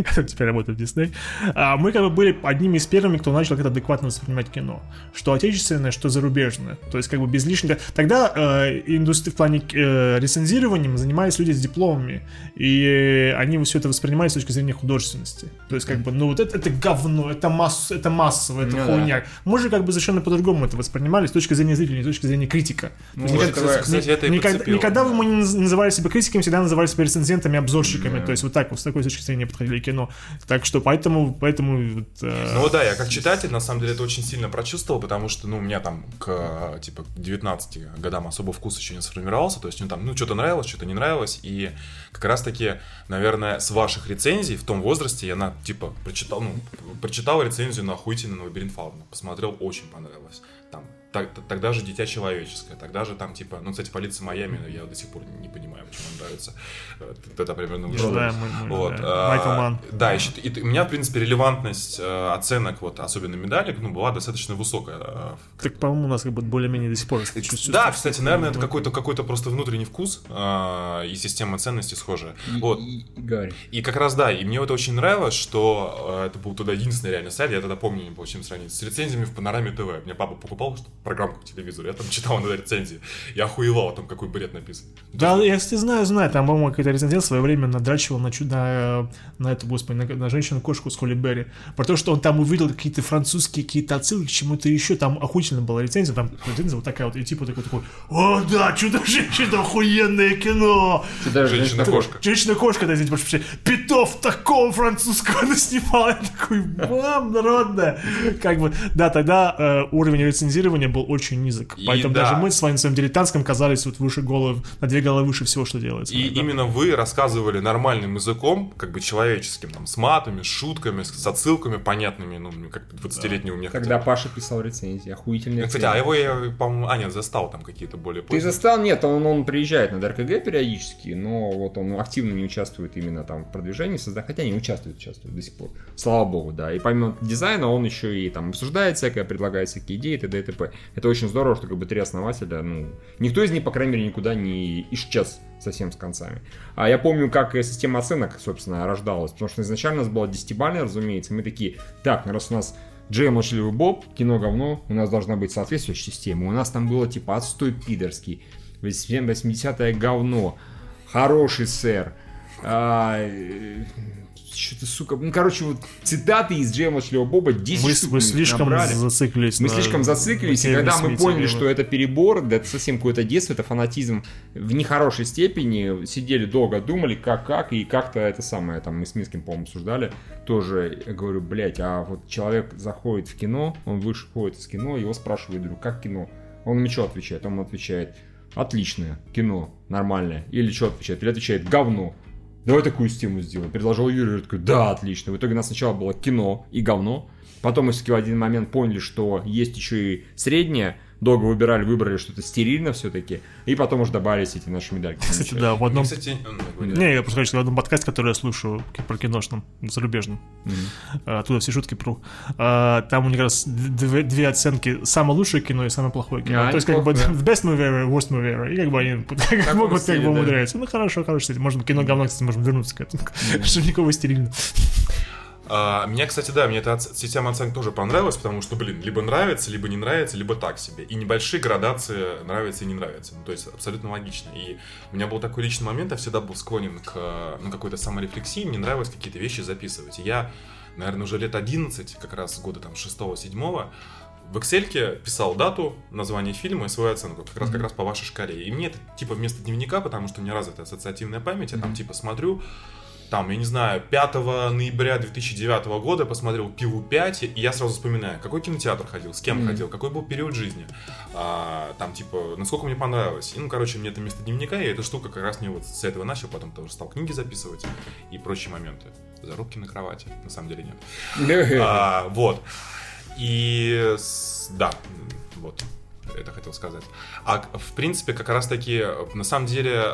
которые теперь работают в Дисней, а мы, как бы, были одними из первыми, кто начал как-то адекватно воспринимать кино, что отечественное, что зарубежное, то есть, как бы, без лишнего... Тогда э, индустрия в плане э, рецензирования занимались люди с дипломами, и они все это воспринимали с точки зрения художественности, то есть, как бы, ну, вот это, это говно, это, масс, это массово, это ну, хуйня. Да. Мы же, как бы, совершенно по-другому это воспринимали с точки зрения зрителя, не с точки зрения критика. Ну, то есть, никогда, кстати, это и никогда, никогда вы не называли себя критиками, всегда называли себя рецензентами, обзорщиками. Yeah. То есть вот так вот, с такой точки зрения подходили к кино. Так что поэтому... поэтому вот, э... Ну да, я как читатель, на самом деле, это очень сильно прочувствовал, потому что, ну, у меня там к, типа, девятнадцати годам особо вкус еще не сформировался, то есть, ну, там, ну, что-то нравилось, что-то не нравилось, и как раз-таки, наверное, с ваших рецензий в том возрасте я, на, типа, прочитал, ну, прочитал рецензию на охуительного Лабиринт Фауна, посмотрел, очень понравилось. Там так, тогда же «Дитя человеческое», тогда же там типа, ну, кстати, «Полиция Майами», я до сих пор не понимаю, почему он нравится. Тогда примерно вышло. Да, вот. Да. Майкл Манн. Да, еще, и у меня, в принципе, релевантность оценок, вот, особенно медалек, ну, была достаточно высокая. Так, по-моему, у нас как бы более-менее до сих пор чувствуется. Да, кстати, наверное, это какой-то, какой-то просто внутренний вкус и система ценностей схожая. И, вот. и, и как раз, да, и мне это очень нравилось, что это был тогда единственный реальный сайт, я тогда помню, не получим сравнить, с рецензиями в «Панораме ТВ». Мне папа покупал программку к телевизору, я там читал иногда рецензии, я охуевал, там какой бред написан. Да, я, кстати, знаю, знаю, там, по-моему, какая-то рецензия в свое время надрачивал на, на, на эту, господи, на, на женщину-кошку с Холли Берри, про то, что он там увидел какие-то французские какие-то отсылки к чему-то еще, там охуительно была рецензия, там рецензия вот такая вот, и типа такой, такой «О, да, чудо-женщина, охуенное кино!» Женщина-кошка. Женщина-кошка, да, извините, потому что Петов такого французского наснимал, я такой, бам, народная. Как бы, да, тогда э, уровень рецензирования был очень низок, и поэтому да. даже мы с вами, своим дилетантском, казались вот выше головы, на две головы выше всего, что делается. И да. именно вы рассказывали нормальным языком, как бы человеческим, там, с матами, с шутками, с отсылками понятными, ну, как двадцатилетний да. у меня. Когда хотел. Паша писал рецензии, охуительные. Кстати, а его я, по-моему, а нет, застал там какие-то более поздние. Ты застал? Нет, он, он приезжает на ДРКГ периодически, но вот он активно не участвует именно там в продвижении, хотя не участвует, участвует до сих пор. Слава богу, да. И помимо дизайна он еще и там обсуждает всякое, предлагает всякие идеи, т.д. и т.п. Это очень здорово, что как бы три основателя, ну, никто из них, по крайней мере, никуда не исчез совсем с концами. А я помню, как система оценок, собственно, рождалась, потому что изначально у нас была десятибалльная, разумеется, мы такие, так, ну раз у нас Джей Молчаливый Боб, кино говно, у нас должна быть соответствующая система, у нас там было типа отстой пидорский, восьмидесятое говно, хороший сэр, а... что-то, сука... Ну, короче, вот цитаты из Джея Молчаливого Боба десять мы, штук мы слишком набрали. зациклились. Мы на... слишком зациклились, мы и когда мы поняли, его. что это перебор, да это совсем какое-то детство, это фанатизм в нехорошей степени, сидели долго, думали, как-как, и как-то это самое, там, мы с Минским, по-моему, обсуждали, тоже, я говорю, блять, а вот человек заходит в кино, он выходит из кино, его спрашивают, друг, как кино? Он ему что отвечает? Он отвечает, отличное кино, нормальное. Или что отвечает? Или отвечает, говно. Давай такую систему сделаем. Предложил Юрий, я такой, да, отлично. В итоге у нас сначала было кино и говно. Потом мы все-таки в один момент поняли, что есть еще и среднее. Долго выбирали, выбрали что-то стерильно все-таки. И потом уже добавились эти наши медальки. Кстати, да, в одном... Кстати... Не, я просто хочу, что в одном подкасте, который я слушаю про киношном, зарубежном, mm-hmm. оттуда все шутки пру. Там у них как раз две, две оценки. Самое лучшее кино и самое плохое кино. Yeah, То есть как плохо, бы yeah. best movie ever, worst movie ever. И как бы они как могут стиле, как бы да. умудряются. Ну хорошо, хорошо, кстати. Можно кино говно, кстати, можем вернуться к этому. Mm-hmm. Чтобы никого стерильно. Uh, меня, кстати, да, мне эта оц... система оценок тоже понравилась, потому что, блин, либо нравится, либо не нравится, либо так себе. И небольшие градации нравится и не нравится. Ну, то есть абсолютно логично. И у меня был такой личный момент, я всегда был склонен к ну, какой-то саморефлексии, мне нравилось какие-то вещи записывать. И я, наверное, уже лет одиннадцать, как раз года там шестого-седьмого, в Excel-ке писал дату, название фильма и свою оценку, как раз, mm-hmm. как раз по вашей шкале. И мне это типа вместо дневника, потому что у меня развита ассоциативная память, я mm-hmm. там типа смотрю, там, я не знаю, пятого ноября две тысячи девятого года посмотрел «Пилу пять», и я сразу вспоминаю, какой кинотеатр ходил, с кем mm-hmm. ходил, какой был период жизни, а, там, типа, насколько мне понравилось. И, ну, короче, мне это вместо дневника, и эта штука как раз мне вот с этого начал, потом тоже стал книги записывать и прочие моменты. Зарубки на кровати, на самом деле нет. а, вот. И, да, вот. Это хотел сказать. А в принципе, как раз таки, на самом деле,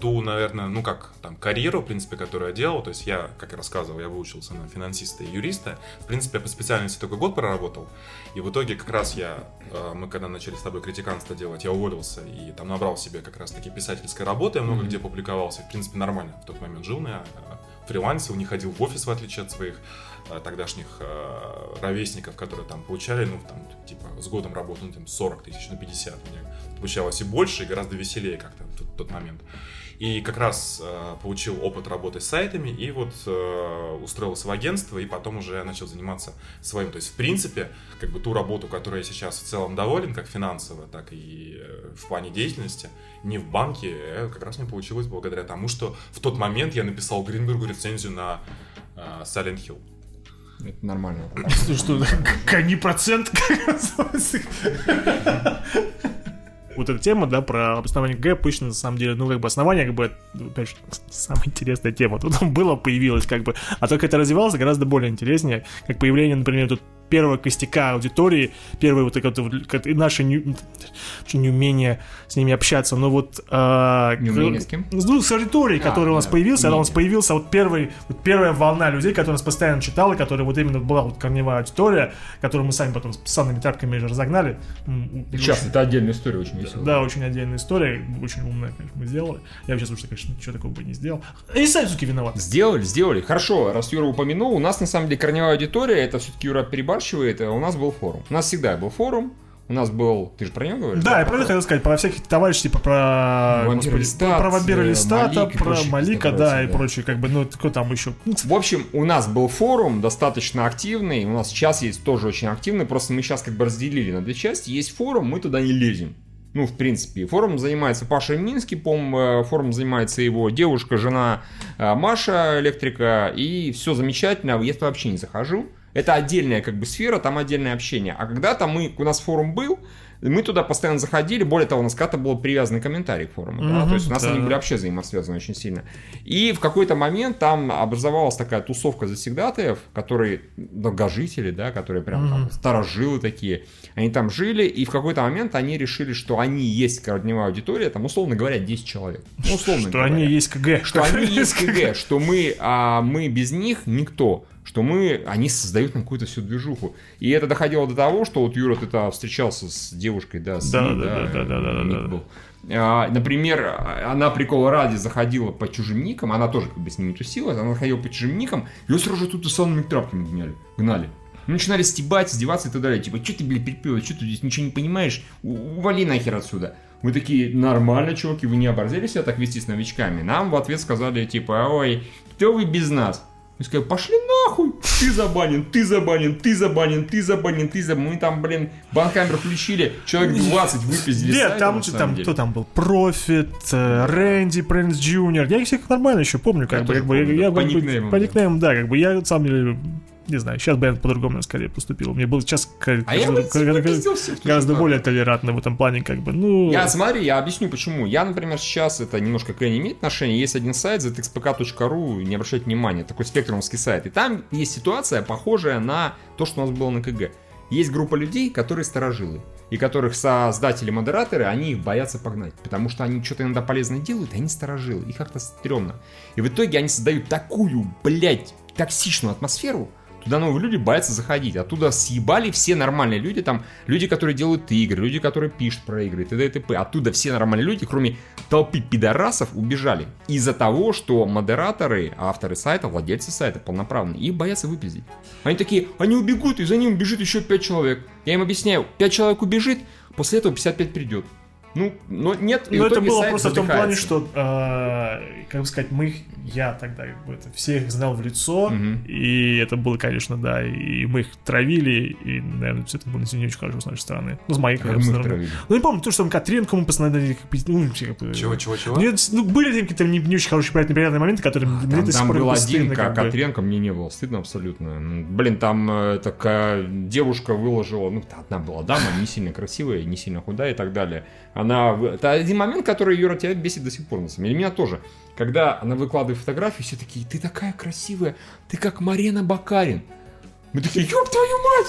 ту, наверное, ну как, там, карьеру, в принципе, которую я делал, то есть я, как я рассказывал, я выучился на финансиста и юриста, в принципе, я по специальности только год проработал, и в итоге как раз я, мы когда начали с тобой критиканство делать, я уволился и там набрал себе как раз таки писательской работы, я много mm-hmm. где публиковался, в принципе, нормально в тот момент жил, на фрилансил, не ходил в офис, в отличие от своих тогдашних э, ровесников, которые там получали, ну, там, типа, с годом работы, ну, там, сорок тысяч на пятьдесят. У меня получалось и больше, и гораздо веселее как-то в тот, тот момент. И как раз э, получил опыт работы с сайтами, и вот э, устроился в агентство, и потом уже начал заниматься своим. То есть, в принципе, как бы ту работу, которой я сейчас в целом доволен, как финансово, так и в плане деятельности, не в банке, как раз мне получилось благодаря тому, что в тот момент я написал Гринбергу рецензию на э, Silent Hill. Это нормально. Что, что, кони процент, как называется. Вот эта тема, да, про обоснование КГБ, обычно, на самом деле, ну, как бы основание, как бы, опять же, самая интересная тема. Тут было, появилось, как бы. А то, как это развивалось, гораздо более интереснее. Как появление, например, тут первого костяка аудитории, первое вот это вот, как, и наше не, неумение с ними общаться, но вот... Э, неумение с кем? Ну, с аудиторией, а, которая да, у нас появилась, она у нас появилась, вот, первый, вот первая волна людей, которая нас постоянно читала, которая вот именно была вот корневая аудитория, которую мы сами потом с самыми тряпками же разогнали. Сейчас, очень... это отдельная история, очень веселая. Да, очень отдельная история, очень умная, конечно, мы сделали. Я сейчас уже, конечно, ничего такого бы не сделал. И сами все-таки виноваты. Сделали, сделали. Хорошо, раз Юра упомянул, у нас на самом деле корневая аудитория, это все-таки Юра перебарщивает, а у нас был форум. У нас всегда был форум. У нас был... Ты же про него говоришь? Да, да, я про это хотел сказать. Про всяких товарищей, типа про... Про Вампира Листата, про Малика, да, и прочее. Как бы, ну, кто там еще? В общем, у нас был форум достаточно активный. У нас сейчас есть тоже очень активный. Просто мы сейчас как бы разделили на две части. Есть форум, мы туда не лезем. Ну, в принципе. Форум занимается Паша Минский, по-моему, форум занимается его девушка, жена Маша, электрика. И все замечательно. Я туда вообще не захожу. Это отдельная как бы сфера, там отдельное общение. А когда-то мы, у нас форум был, мы туда постоянно заходили. Более того, у нас когда-то был привязанный комментарий к форуму. Mm-hmm, да? То есть у нас да, они были вообще взаимосвязаны очень сильно. И в какой-то момент там образовалась такая тусовка завсегдатаев, которые долгожители, да, которые прям mm-hmm. там старожилы такие. Они там жили, и в какой-то момент они решили, что они есть корневая аудитория, там, условно говоря, десять человек. Ну, условно что говоря, они есть КГ. Что они есть КГ, что мы, а мы без них никто. Что мы, они создают нам какую-то всю движуху. И это доходило до того, что вот Юра, ты-то встречался с девушкой, да, с да, ней, да, да, да, да, ник да, был. А, например, она прикола ради заходила по чужим никам, она тоже как бы с ними тусилась, она заходила по чужим никам, ее сразу же тут и сонными тряпками гнали, гнали. Начинали стебать, издеваться и так далее. Типа, что ты, блин, перепела, что ты здесь ничего не понимаешь, У- ували нахер отсюда. Мы такие, нормально, чуваки, вы не оборзели себя так вести с новичками. Нам в ответ сказали, типа, ой, кто вы без нас? Я сказал, пошли нахуй, ты забанен, ты забанен, ты забанен, ты забанен, ты забанен. Мы там, блин, банкамер включили, человек двадцать выпиздили. Нет, там, там кто там был? Профит, Рэнди, Принц Джуниор. Я их всех нормально еще помню, как я бы. Как помню, бы да, я, по никнеймам. По никнеймам, да, как бы я на самом деле... Не знаю, сейчас бы я по-другому скорее поступил. Мне было сейчас а гораздо более толерантно в этом плане, как бы. Ну... Я смотри, я объясню почему. Я, например, сейчас это немножко к не имеет отношения. Есть один сайт зэт икс пи ка точка ру, не обращайте внимания, такой спектрумовский сайт. И там есть ситуация, похожая на то, что у нас было на КГ. Есть группа людей, которые старожилы, и которых создатели-модераторы, они их боятся погнать, потому что они что-то иногда полезное делают, и они старожилы, и как-то стрёмно. И в итоге они создают такую, блядь, токсичную атмосферу, туда новые люди боятся заходить. Оттуда съебали все нормальные люди. Там люди, которые делают игры, люди, которые пишут про игры и т.д. и т.п. Оттуда все нормальные люди, кроме толпы пидорасов, убежали. Из-за того, что модераторы, авторы сайта, владельцы сайта полноправные, их боятся выпиздить. Они такие, они убегут, и за ним убежит еще пять человек. Я им объясняю, пять человек убежит, после этого пятьдесят пять придет. Ну, но нет, и но это было просто в том плане, что, э, как бы сказать, мы их, я тогда как бы это, всех знал в лицо, угу. И это было, конечно, да, и мы их травили, и, наверное, все это было не очень хорошо с нашей стороны. Ну, с моей, как конечно, стороны. Ну, не помню, то, что Катренко мы постоянно... Ну, чего, чего, чего? Нет, ну, были какие-то не, не очень хорошие, приятные моменты, которые... А, там там был один, стыдно, как Катренко, мне не было стыдно абсолютно. Блин, там такая девушка выложила, ну, одна была дама, не сильно красивая, не сильно худая и так далее. Она... Это один момент, который, Юра, тебя бесит до сих пор, на самом деле. Меня тоже. Когда она выкладывает фотографии, все такие, ты такая красивая, ты как Марина Бакарин. Мы такие, ёб твою мать,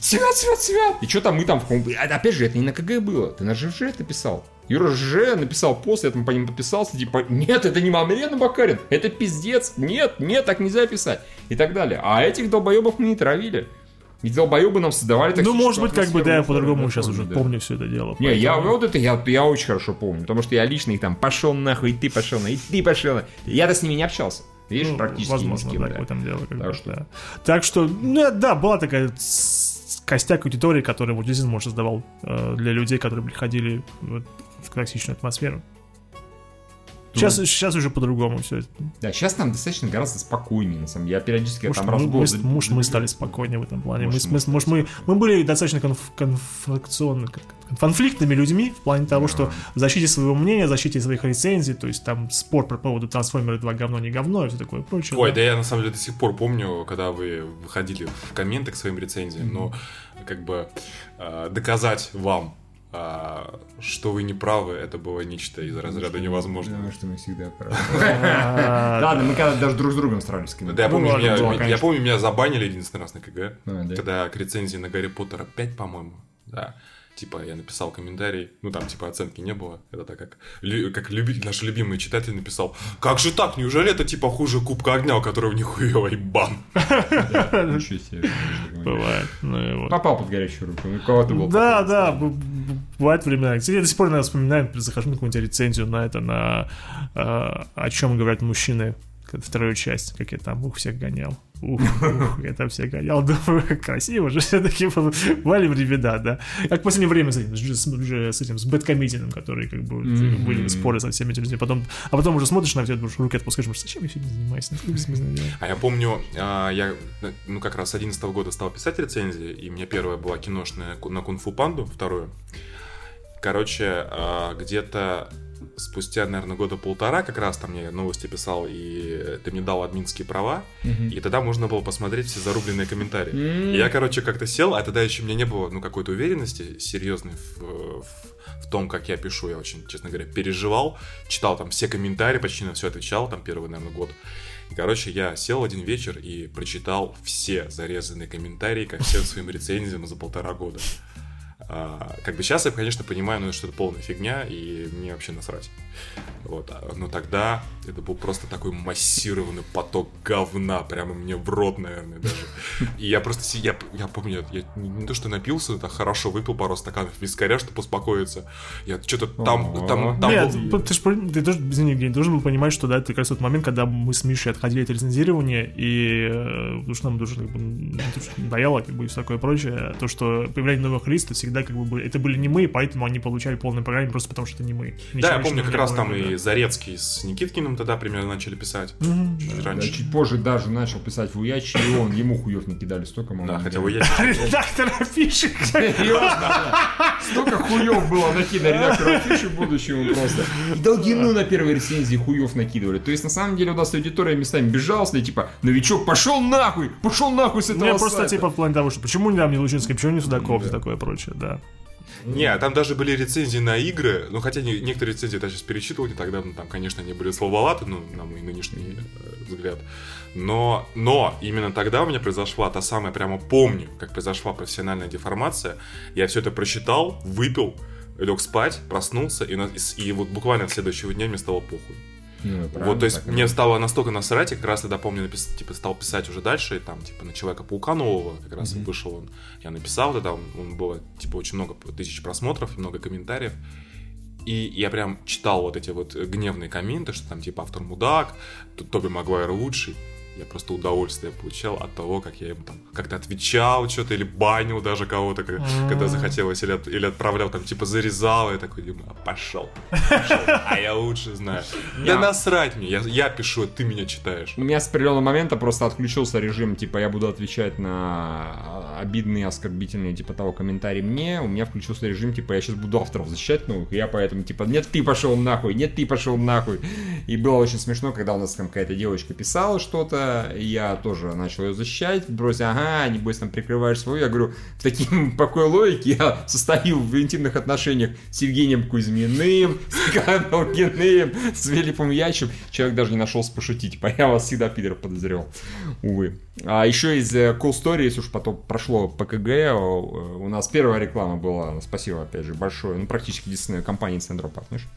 свят, свят, свят. И что там, мы там... Опять же, это не на КГ было, ты на ЖЖ это писал. Юра ЖЖ написал пост, я там по ним подписался, типа, нет, это не Марина Бакарин, это пиздец, нет, нет, так нельзя писать. И так далее. А этих долбоебов мы не травили. И долбоебы нам создавали такие. Ну, может быть, как бы, да, я по-другому сейчас уже помню все это дело. Не, я вот это я, я очень хорошо помню, потому что я лично их там пошел нахуй, и ты пошел нахуй, и ты пошел нахуй. Я-то с ними не общался. Видишь, ну, практически возможно, ни с кем, да, да. В этом дело, как так, бы, что... Да. Так что, ну, да, была такая костяк аудитории, которую вот Дизин, может, создавал э, для людей, которые приходили вот, в токсичную атмосферу. Сейчас, сейчас уже по-другому все. Да, сейчас там достаточно гораздо спокойнее, на самом деле. Я периодически может, там разговор... Мы, может, мы стали спокойнее в этом плане. Может, мы, мы, может, мы, мы были достаточно конф, конфракционными, конфликтными людьми в плане того, да. Что в защите своего мнения, в защите своих рецензий, то есть там спор по поводу трансформеры два говно, не говно и все такое прочее. Ой, да, да я на самом деле до сих пор помню, когда вы выходили в комменты к своим рецензиям, mm-hmm. но как бы э, доказать вам, а, что вы не правы, это было нечто из разряда невозможного. Потому что мы всегда правы. Ладно, мы когда даже друг с другом сравнивались. Да, я помню, меня забанили единственный раз на КГ, когда к рецензии на Гарри Поттера пять, по-моему, да. Типа, я написал комментарий, ну там типа оценки не было. Это так как, как любитель, наш любимый читатель написал: как же так, неужели это типа хуже Кубка Огня, у которого нихуевый бан? Ничего себе. Бывает. Попал под горячую руку. Ну кого-то был. Да, да, бывает времена. Кстати, я до сих пор вспоминаю, захожу на какую-нибудь рецензию на это, на о чем говорят мужчины. Вторую часть, как я там, ух, всех гонял. Ух, ух, я там всех гонял. Думаю, красиво же все-таки было. Бывали времена, да. Как в последнее время с этим, с, с, этим, с Бэткомедианом, которые как бы mm-hmm. были споры со всеми этими людьми. Потом, а потом уже смотришь на все, думаешь, руки отпускаешь, думаешь, зачем я сегодня занимаюсь? А я помню, я ну как раз с одиннадцатого года стал писать рецензии, и у меня первая была киношная на Кунг-фу Панду, вторую. Короче, где-то спустя, наверное, года полтора, как раз там я новости писал, и ты мне дал админские права, mm-hmm. и тогда можно было посмотреть все зарубленные комментарии. Mm-hmm. Я, короче, как-то сел, а тогда еще у меня не было, ну, какой-то уверенности серьезной в, в, в том, как я пишу. Я очень, честно говоря, переживал, читал там все комментарии, почти на все отвечал, там первый, наверное, год. И, короче, я сел один вечер и прочитал все зарезанные комментарии ко всем своим рецензиям за полтора года. А, как бы сейчас я, конечно, понимаю, ну, что это полная фигня, и мне вообще насрать. Вот. Но тогда это был просто такой массированный поток говна, прямо мне в рот, наверное, даже. И я просто, я, я помню, я не то что напился, это хорошо выпил пару стаканов вискаря, чтобы успокоиться. Я что-то там... там, там Нет, был... ты, ж, ты тоже, извини, Евгений, должен был понимать, что да, это как раз тот момент, когда мы с Мишей отходили от рецензирования, и потому что нам уже как бы надоело, как бы, и все такое прочее, то, что появление новых листов всегда как бы это были не мы, поэтому они получали полную программу просто потому, что это не мы. Ничего да, я помню, как раз там и Зарецкий с Никиткиным тогда примерно начали писать. Mm-hmm. Чуть раньше. Да, чуть позже даже начал писать в Уячи, и он, ему хуев накидали столько, мол. Да, хотя Уячи... Редактор афишек! Столько хуев было накидано редактору афишек будущего просто. Долгину на первой рецензии хуев накидывали. То есть, на самом деле, у нас аудитория местами безжалостная, типа, новичок, пошел нахуй! Пошел нахуй с этого сайта! Я просто, типа, в плане того, что почему не нам не Лучинский, почему не Судаков и такое прочее, да. Да. Не, там даже были рецензии на игры, ну хотя не, некоторые рецензии я сейчас перечитывал не так давно, там, конечно, они были слабоваты, ну, на мой нынешний э, взгляд, но, но именно тогда у меня произошла та самая, прямо помню, как произошла профессиональная деформация, я все это прочитал, выпил, лег спать, проснулся, и, и, и вот буквально следующего дня мне стало похуй. Ну, вот, то есть так, мне да. стало настолько насрать, я как раз тогда, помню, напис... типа, стал писать уже дальше, и там, типа, на Человека-паука нового, как раз mm-hmm. вышел он, я написал, тогда он, он было, типа, очень много тысяч просмотров, много комментариев, и я прям читал вот эти вот гневные комменты, что там, типа, автор мудак, Тоби Магуайр лучший. Я просто удовольствие получал от того, как я ему там как-то отвечал что-то или банил даже кого-то, как, mm-hmm. когда захотелось, или, от, или отправлял там, типа, зарезал, и такой, Дима, пошел, пошел, а я лучше знаю. Да насрать мне, я, я пишу, ты меня читаешь. У меня с определенного момента просто отключился режим, типа, я буду отвечать на обидные, оскорбительные, типа, того комментарии мне, у меня включился режим, типа, я сейчас буду авторов защищать новых, и я поэтому, типа, нет, ты пошел нахуй, нет, ты пошел нахуй. И было очень смешно, когда у нас там какая-то девочка писала что-то, я тоже начал ее защищать, брось, ага, небось там прикрываешь свою. Я говорю, в таким покой логике я состоял в интимных отношениях с Евгением Кузьминым, с Каном Гиным, с Велипом Ячем. Человек даже не нашелся пошутить, я вас всегда пидор подозревал, увы. А еще из Cool Story, если уж потом прошло по КГ, у нас первая реклама была, спасибо опять же большое, ну практически единственная компания Центра Партнершип.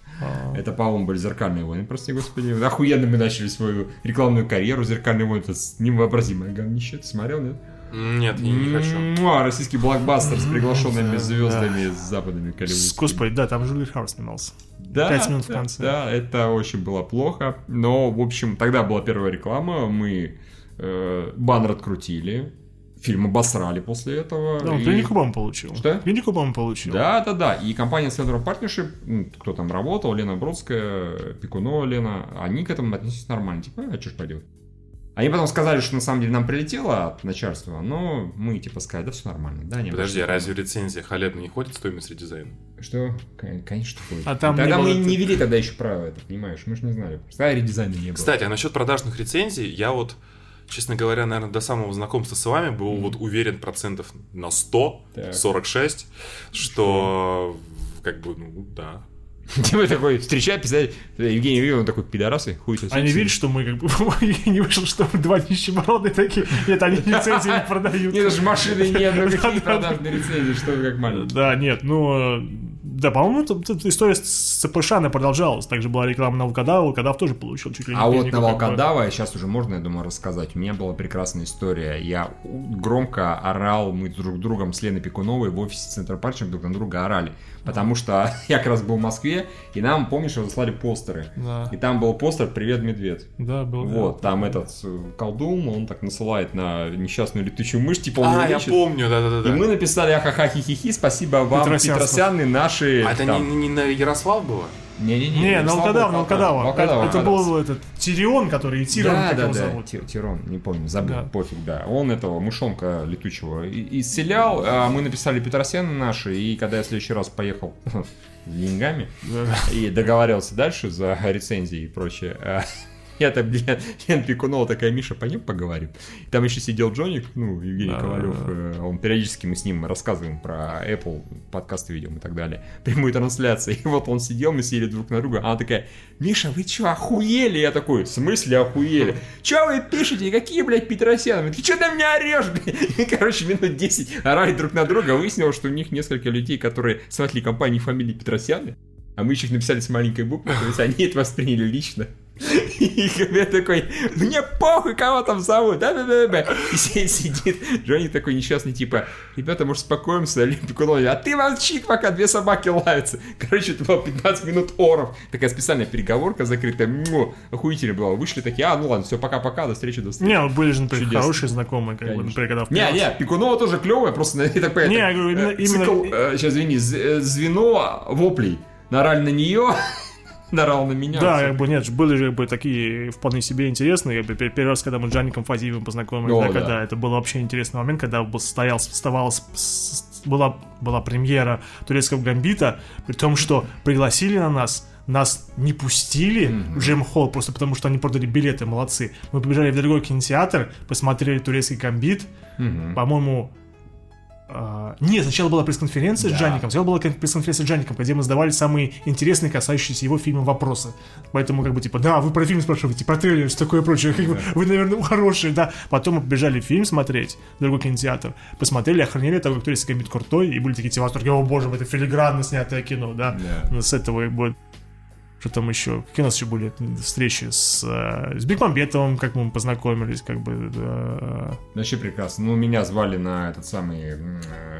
Это, по-моему, были «Зеркальные войны», прости господи. Охуенно мы начали свою рекламную карьеру. «Зеркальные войны» — это невообразимое говнище. Ты смотрел, нет? Нет, я не хочу. Муа, российский блокбастер с приглашенными звездами, да. С западными коллегами. Господи, да, там Жюль Хауэр снимался. Да, пять минут в конце. Да, это очень было плохо. Но, в общем, тогда была первая реклама. Мы э, баннер открутили. Фильм обосрали после этого. Да, он Клинику Бам получил. Что? Клинику Бам получил. Да, да, да. И компания Central Partnership, кто там работал, Лена Бродская, Пикунова Лена, они к этому относились нормально. Типа, а что ж поделать? Они потом сказали, что на самом деле нам прилетело от начальства, но мы типа сказали, да, все нормально. Да, не подожди, а разве в рецензии Халебна не ходит стоимость редизайна? Что? Конечно, ходит. А там тогда мы было... не вели тогда еще право это, понимаешь? Мы же не знали. Тогда редизайна не было. Кстати, а насчет продажных рецензий я вот... честно говоря, наверное, до самого знакомства с вами был mm-hmm. вот уверен процентов на сто, так. сорок шесть, что mm-hmm. как бы, ну, да. Дима такой, встречай, писатель, Евгений Юрьевич, он такой, пидорасы, хуй сосед. Они видят, что мы, как бы, не вышел, что мы два нищеброды такие, нет, они лицензии не продают. Нет, даже машины нет, ну какие продажи на лицензии, что вы как маленькие. Да, нет, ну... Да, по-моему, история с ЦПШ, она продолжалась. Также была реклама на Волкодава, Волкодав тоже получил чуть ли не... А вот на Волкодава сейчас уже можно, я думаю, рассказать. У меня была прекрасная история. Я громко орал, мы друг с другом с Леной Пекуновой в офисе Центропарка друг на друга орали. Потому что я как раз был в Москве, и нам, помнишь, заслали постеры. Да. И там был постер «Привет, медведь». Да, был. Вот, да, там да. этот колдун, он так насылает на несчастную летучую мышь, типа... А, я помню, да-да-да. И мы написали «Ахаха-хихихи, спасибо вам, Петросяны, наш». А это не, не на Ярослав было? Не-не-не. Не, на Волкодава, на Волкодава. Это был этот Тирион, который и Тирон, да, как да, его да. зовут. Тирон, не помню, забыл, да. пофиг, да. Он этого мышонка летучего исцелял, а мы написали Петросяны наши, и когда я в следующий раз поехал с деньгами и договаривался дальше за рецензии и прочее... Я там, блядь, Лен Пекунова такая, Миша, пойдем поговорим. Там еще сидел Джоник, ну, Евгений да, Ковалев. Да. Он периодически, мы с ним рассказываем про Apple, подкасты ведем и так далее. Прямые трансляции. И вот он сидел, мы сидели друг на друга. Она такая, Миша, вы че, охуели? Я такой, в смысле охуели? Че вы пишете? Какие, блядь, петросяны? Ты че на меня орешь, блядь? И, короче, минут десять орали друг на друга. Выяснилось, что у них несколько людей, которые смотрели компании фамилии Петросяны. А мы еще их написали с маленькой буквы, то есть они это восприняли лично. И я такой, мне похуй, кого там зовут, да-да-да-да. И сидит Джонни такой несчастный, типа, ребята, может, успокоимся, а ты молчи, пока две собаки лаются. Короче, это было пятнадцать минут оров. Такая специальная переговорка закрытая, му, охуительно была. Вышли такие, а, ну ладно, все, пока-пока, до встречи, до встречи. Не, были же, например, чудесно. Хорошие знакомые, как бы, например, когда в классе. Не, не, Пекунова тоже клевая, просто, я так понимаю, не, говорю, именно, цикл, именно... сейчас, извини, звено воплей. Нарали на нее... Нарал на меня. Да, как бы, нет, были же как бы, такие вполне себе интересные. Как бы, первый раз, когда мы с Джаником Фадеевым познакомились, О, да, да. Когда, это был вообще интересный момент, когда состоялся, вставалась, была, была премьера турецкого «Гамбита», при том, что пригласили на нас, нас не пустили mm-hmm. в Джем-холл, просто потому что они продали билеты, молодцы. Мы побежали в другой кинотеатр, посмотрели турецкий «Гамбит», mm-hmm. по-моему... Uh, нет, сначала была пресс-конференция да. с Джаником. Сначала была пресс-конференция с Джаником, где мы задавали самые интересные, касающиеся его фильма, вопросы. Поэтому как бы типа, да, вы про фильм спрашиваете, про трейлер, все такое прочее да. вы, вы, наверное, хорошие, да. Потом мы побежали фильм смотреть, другой кинотеатр. Посмотрели, охренели того, как турецкий комит крутой. И были такие типа, о боже, это филигранно снятое кино, да yeah. С этого и будет. Что там еще? Какие у нас еще были встречи с, с Бекмамбетовым, как мы познакомились, как бы... Да. Вообще прекрасно. Ну, меня звали на этот самый...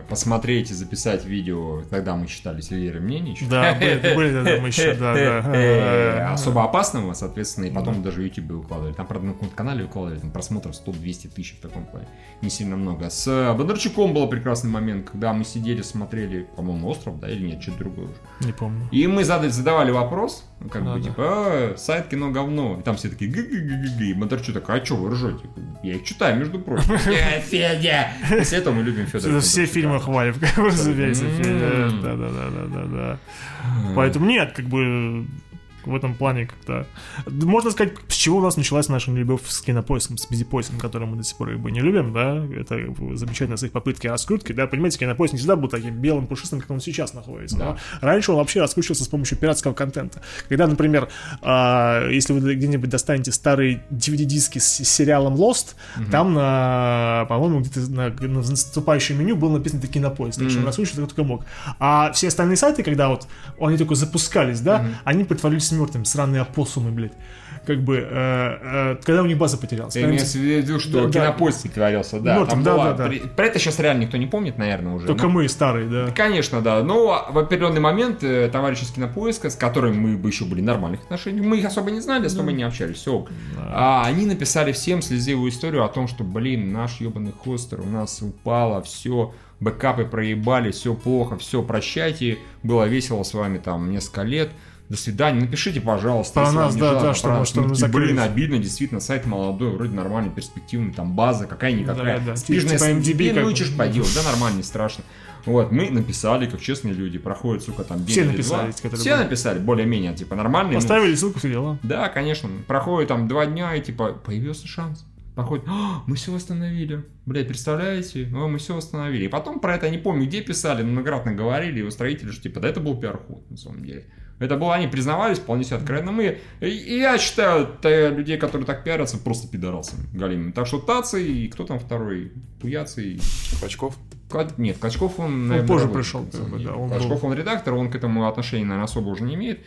Посмотреть и записать видео. Тогда мы считались лидерами мнений. Да, были тогда мы еще, да, да. Особо опасного, соответственно, и потом даже в YouTube выкладывали. Там, правда, на каком-то канале выкладывали, там просмотров сто-двести тысяч в таком плане. Не сильно много. С Бондарчуком был прекрасный момент, когда мы сидели, смотрели, по-моему, «Остров», да, или нет, что-то другое уже. Не помню. И мы задавали вопрос... Ну, как а, бы, да. типа, а, сайт кино говно. И там все такие г-г-г-г-г. И Бондарчук такой, а что вы ржете? Я их читаю, между прочим. Федя! После этого мы любим Федора. Все фильмы хвалим, как бы, разумеется, Федя. Да-да-да-да-да. Поэтому нет, как бы... В этом плане как-то... Можно сказать, с чего у нас началась наша нелюбовь с Кинопоиском, с Бизипоиском, который мы до сих пор как бы не любим, да? Это замечательно с их попытки раскрутки, да? Понимаете, Кинопоиск не всегда был таким белым, пушистым, как он сейчас находится, да. Но раньше он вообще раскручивался с помощью пиратского контента. Когда, например, э, если вы где-нибудь достанете старые ди ви ди-диски с сериалом Lost, mm-hmm. там, на, по-моему, где-то на, на наступающем меню было написано «Кинопоиск», так что он раскручивался как только мог. А все остальные сайты, когда вот они только запускались, да, mm-hmm. они притворились мертвым, сраные опоссумы, блядь. Как бы, э, э, когда у них база потерялась. Я имею в виду, что да, Кинопоиск да. творился, да. Мертвым, да, была... да, да. При... Про это сейчас реально никто не помнит, наверное, уже. Только но... мы, старые, да. да. Конечно, да. Но в определенный момент э, товарищи из Кинопоиска, с которыми мы бы еще были в нормальных отношениях, мы их особо не знали, с тобой да. не общались, все. Да. А они написали всем слезливую историю о том, что, блин, наш ебаный хостер, у нас упало все... Бэкапы проебали, все плохо, все, прощайте. Было весело с вами там несколько лет. До свидания. Напишите, пожалуйста. Про нас, да, да, что, что мы закрылись. Блин, обидно, действительно, сайт молодой, вроде нормальный, перспективный, там база какая-никакая. Да, да. Спижная, типа эм ди би, как... ну и чушь поделать, да, нормально, не страшно. Вот, мы написали, как честные люди, проходит, сука, там день все или написали, два. Все были. Написали, более-менее, типа, нормальные. Поставили ну... ссылку, все дела. Да, конечно. Проходит там два дня, и, типа, появился шанс. находит, а, мы все восстановили. Блядь, представляете? А, мы все восстановили. И потом про это, я не помню, где писали, но многократно говорили, и устроители же, типа, да это был пиар-ход, на самом деле. Это было, они признавались вполне себе откровенно. Мы, и, и я считаю, это, людей, которые так пиарятся, просто пидорасами голимыми. Так что Таци, и кто там второй? Туяций. Качков? К... Нет, Качков он, наверное, он позже работает, пришел. Как да, он Качков был... он редактор, он к этому отношения, наверное, особо уже не имеет.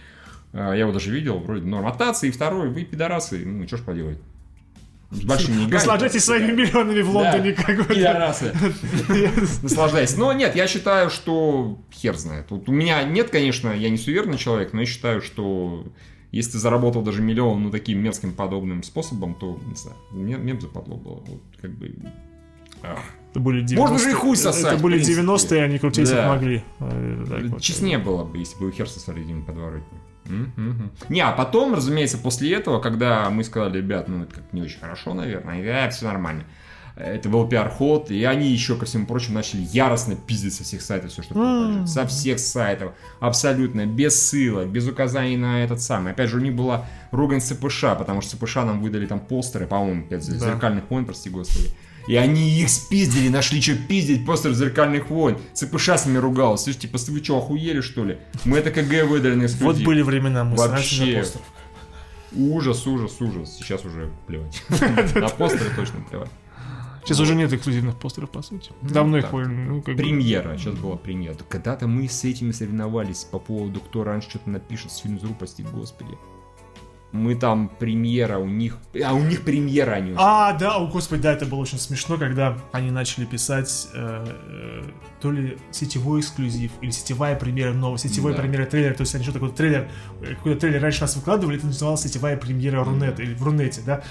Я его даже видел, вроде норм. А Таци, и второй, вы пидорасы, ну, что ж поделать. Наслаждайтесь своими миллионами в Лондоне, да, как бы. Пидорасы. Наслаждайтесь. Но нет, я считаю, что хер знает. Вот у меня нет, конечно, я не суеверный человек, но я считаю, что если ты заработал даже миллион, ну, таким мерзким подобным способом, то, не знаю, мне, мне бы западло было. Вот, как бы... Это были девяностые. Можно же и хуй сосать. Это были девяностые, они крутить их могли. Честнее было бы, если бы вы хер сосали где-нибудь подворотни. Не, а потом, разумеется, после этого, когда мы сказали, ребят, ну это как не очень хорошо, наверное, они говорят, все нормально. Это был пиар-ход, и они еще, ко всему прочему, начали яростно пиздить со всех сайтов все, что происходит. Со всех сайтов, абсолютно, без ссылок, без указаний на этот самый. Опять же, у них была ругань ЦПШ, потому что ЦПШ нам выдали там постеры, по-моему, опять же, зеркальных войн, прости господи. И они их спиздили, нашли что пиздить, постер «Зеркальных войн». ЦПШ с ними ругалась. Слышь, типа, вы что, охуели, что ли? Мы это КГ выдали на эксклюзив. Вот были времена, мы вообще... постеров. Ужас, ужас, ужас. Сейчас уже плевать. На постеры точно плевать. Сейчас уже нет эксклюзивных постеров, по сути. Давно их... Премьера. Сейчас была премьера. Когда-то мы с этими соревновались по поводу, кто раньше что-то напишет с «Фильм-Зру», прости господи. Мы там премьера у них... А, у них премьера они уже. А, да, о господи, да, это было очень смешно, когда они начали писать э, э, то ли сетевой эксклюзив, или сетевая премьера нового, сетевой да. премьера трейлер, то есть они что-то такое трейлер, какой-то трейлер раньше нас выкладывали, это называлось сетевая премьера Рунет, mm-hmm. или в Рунете, да.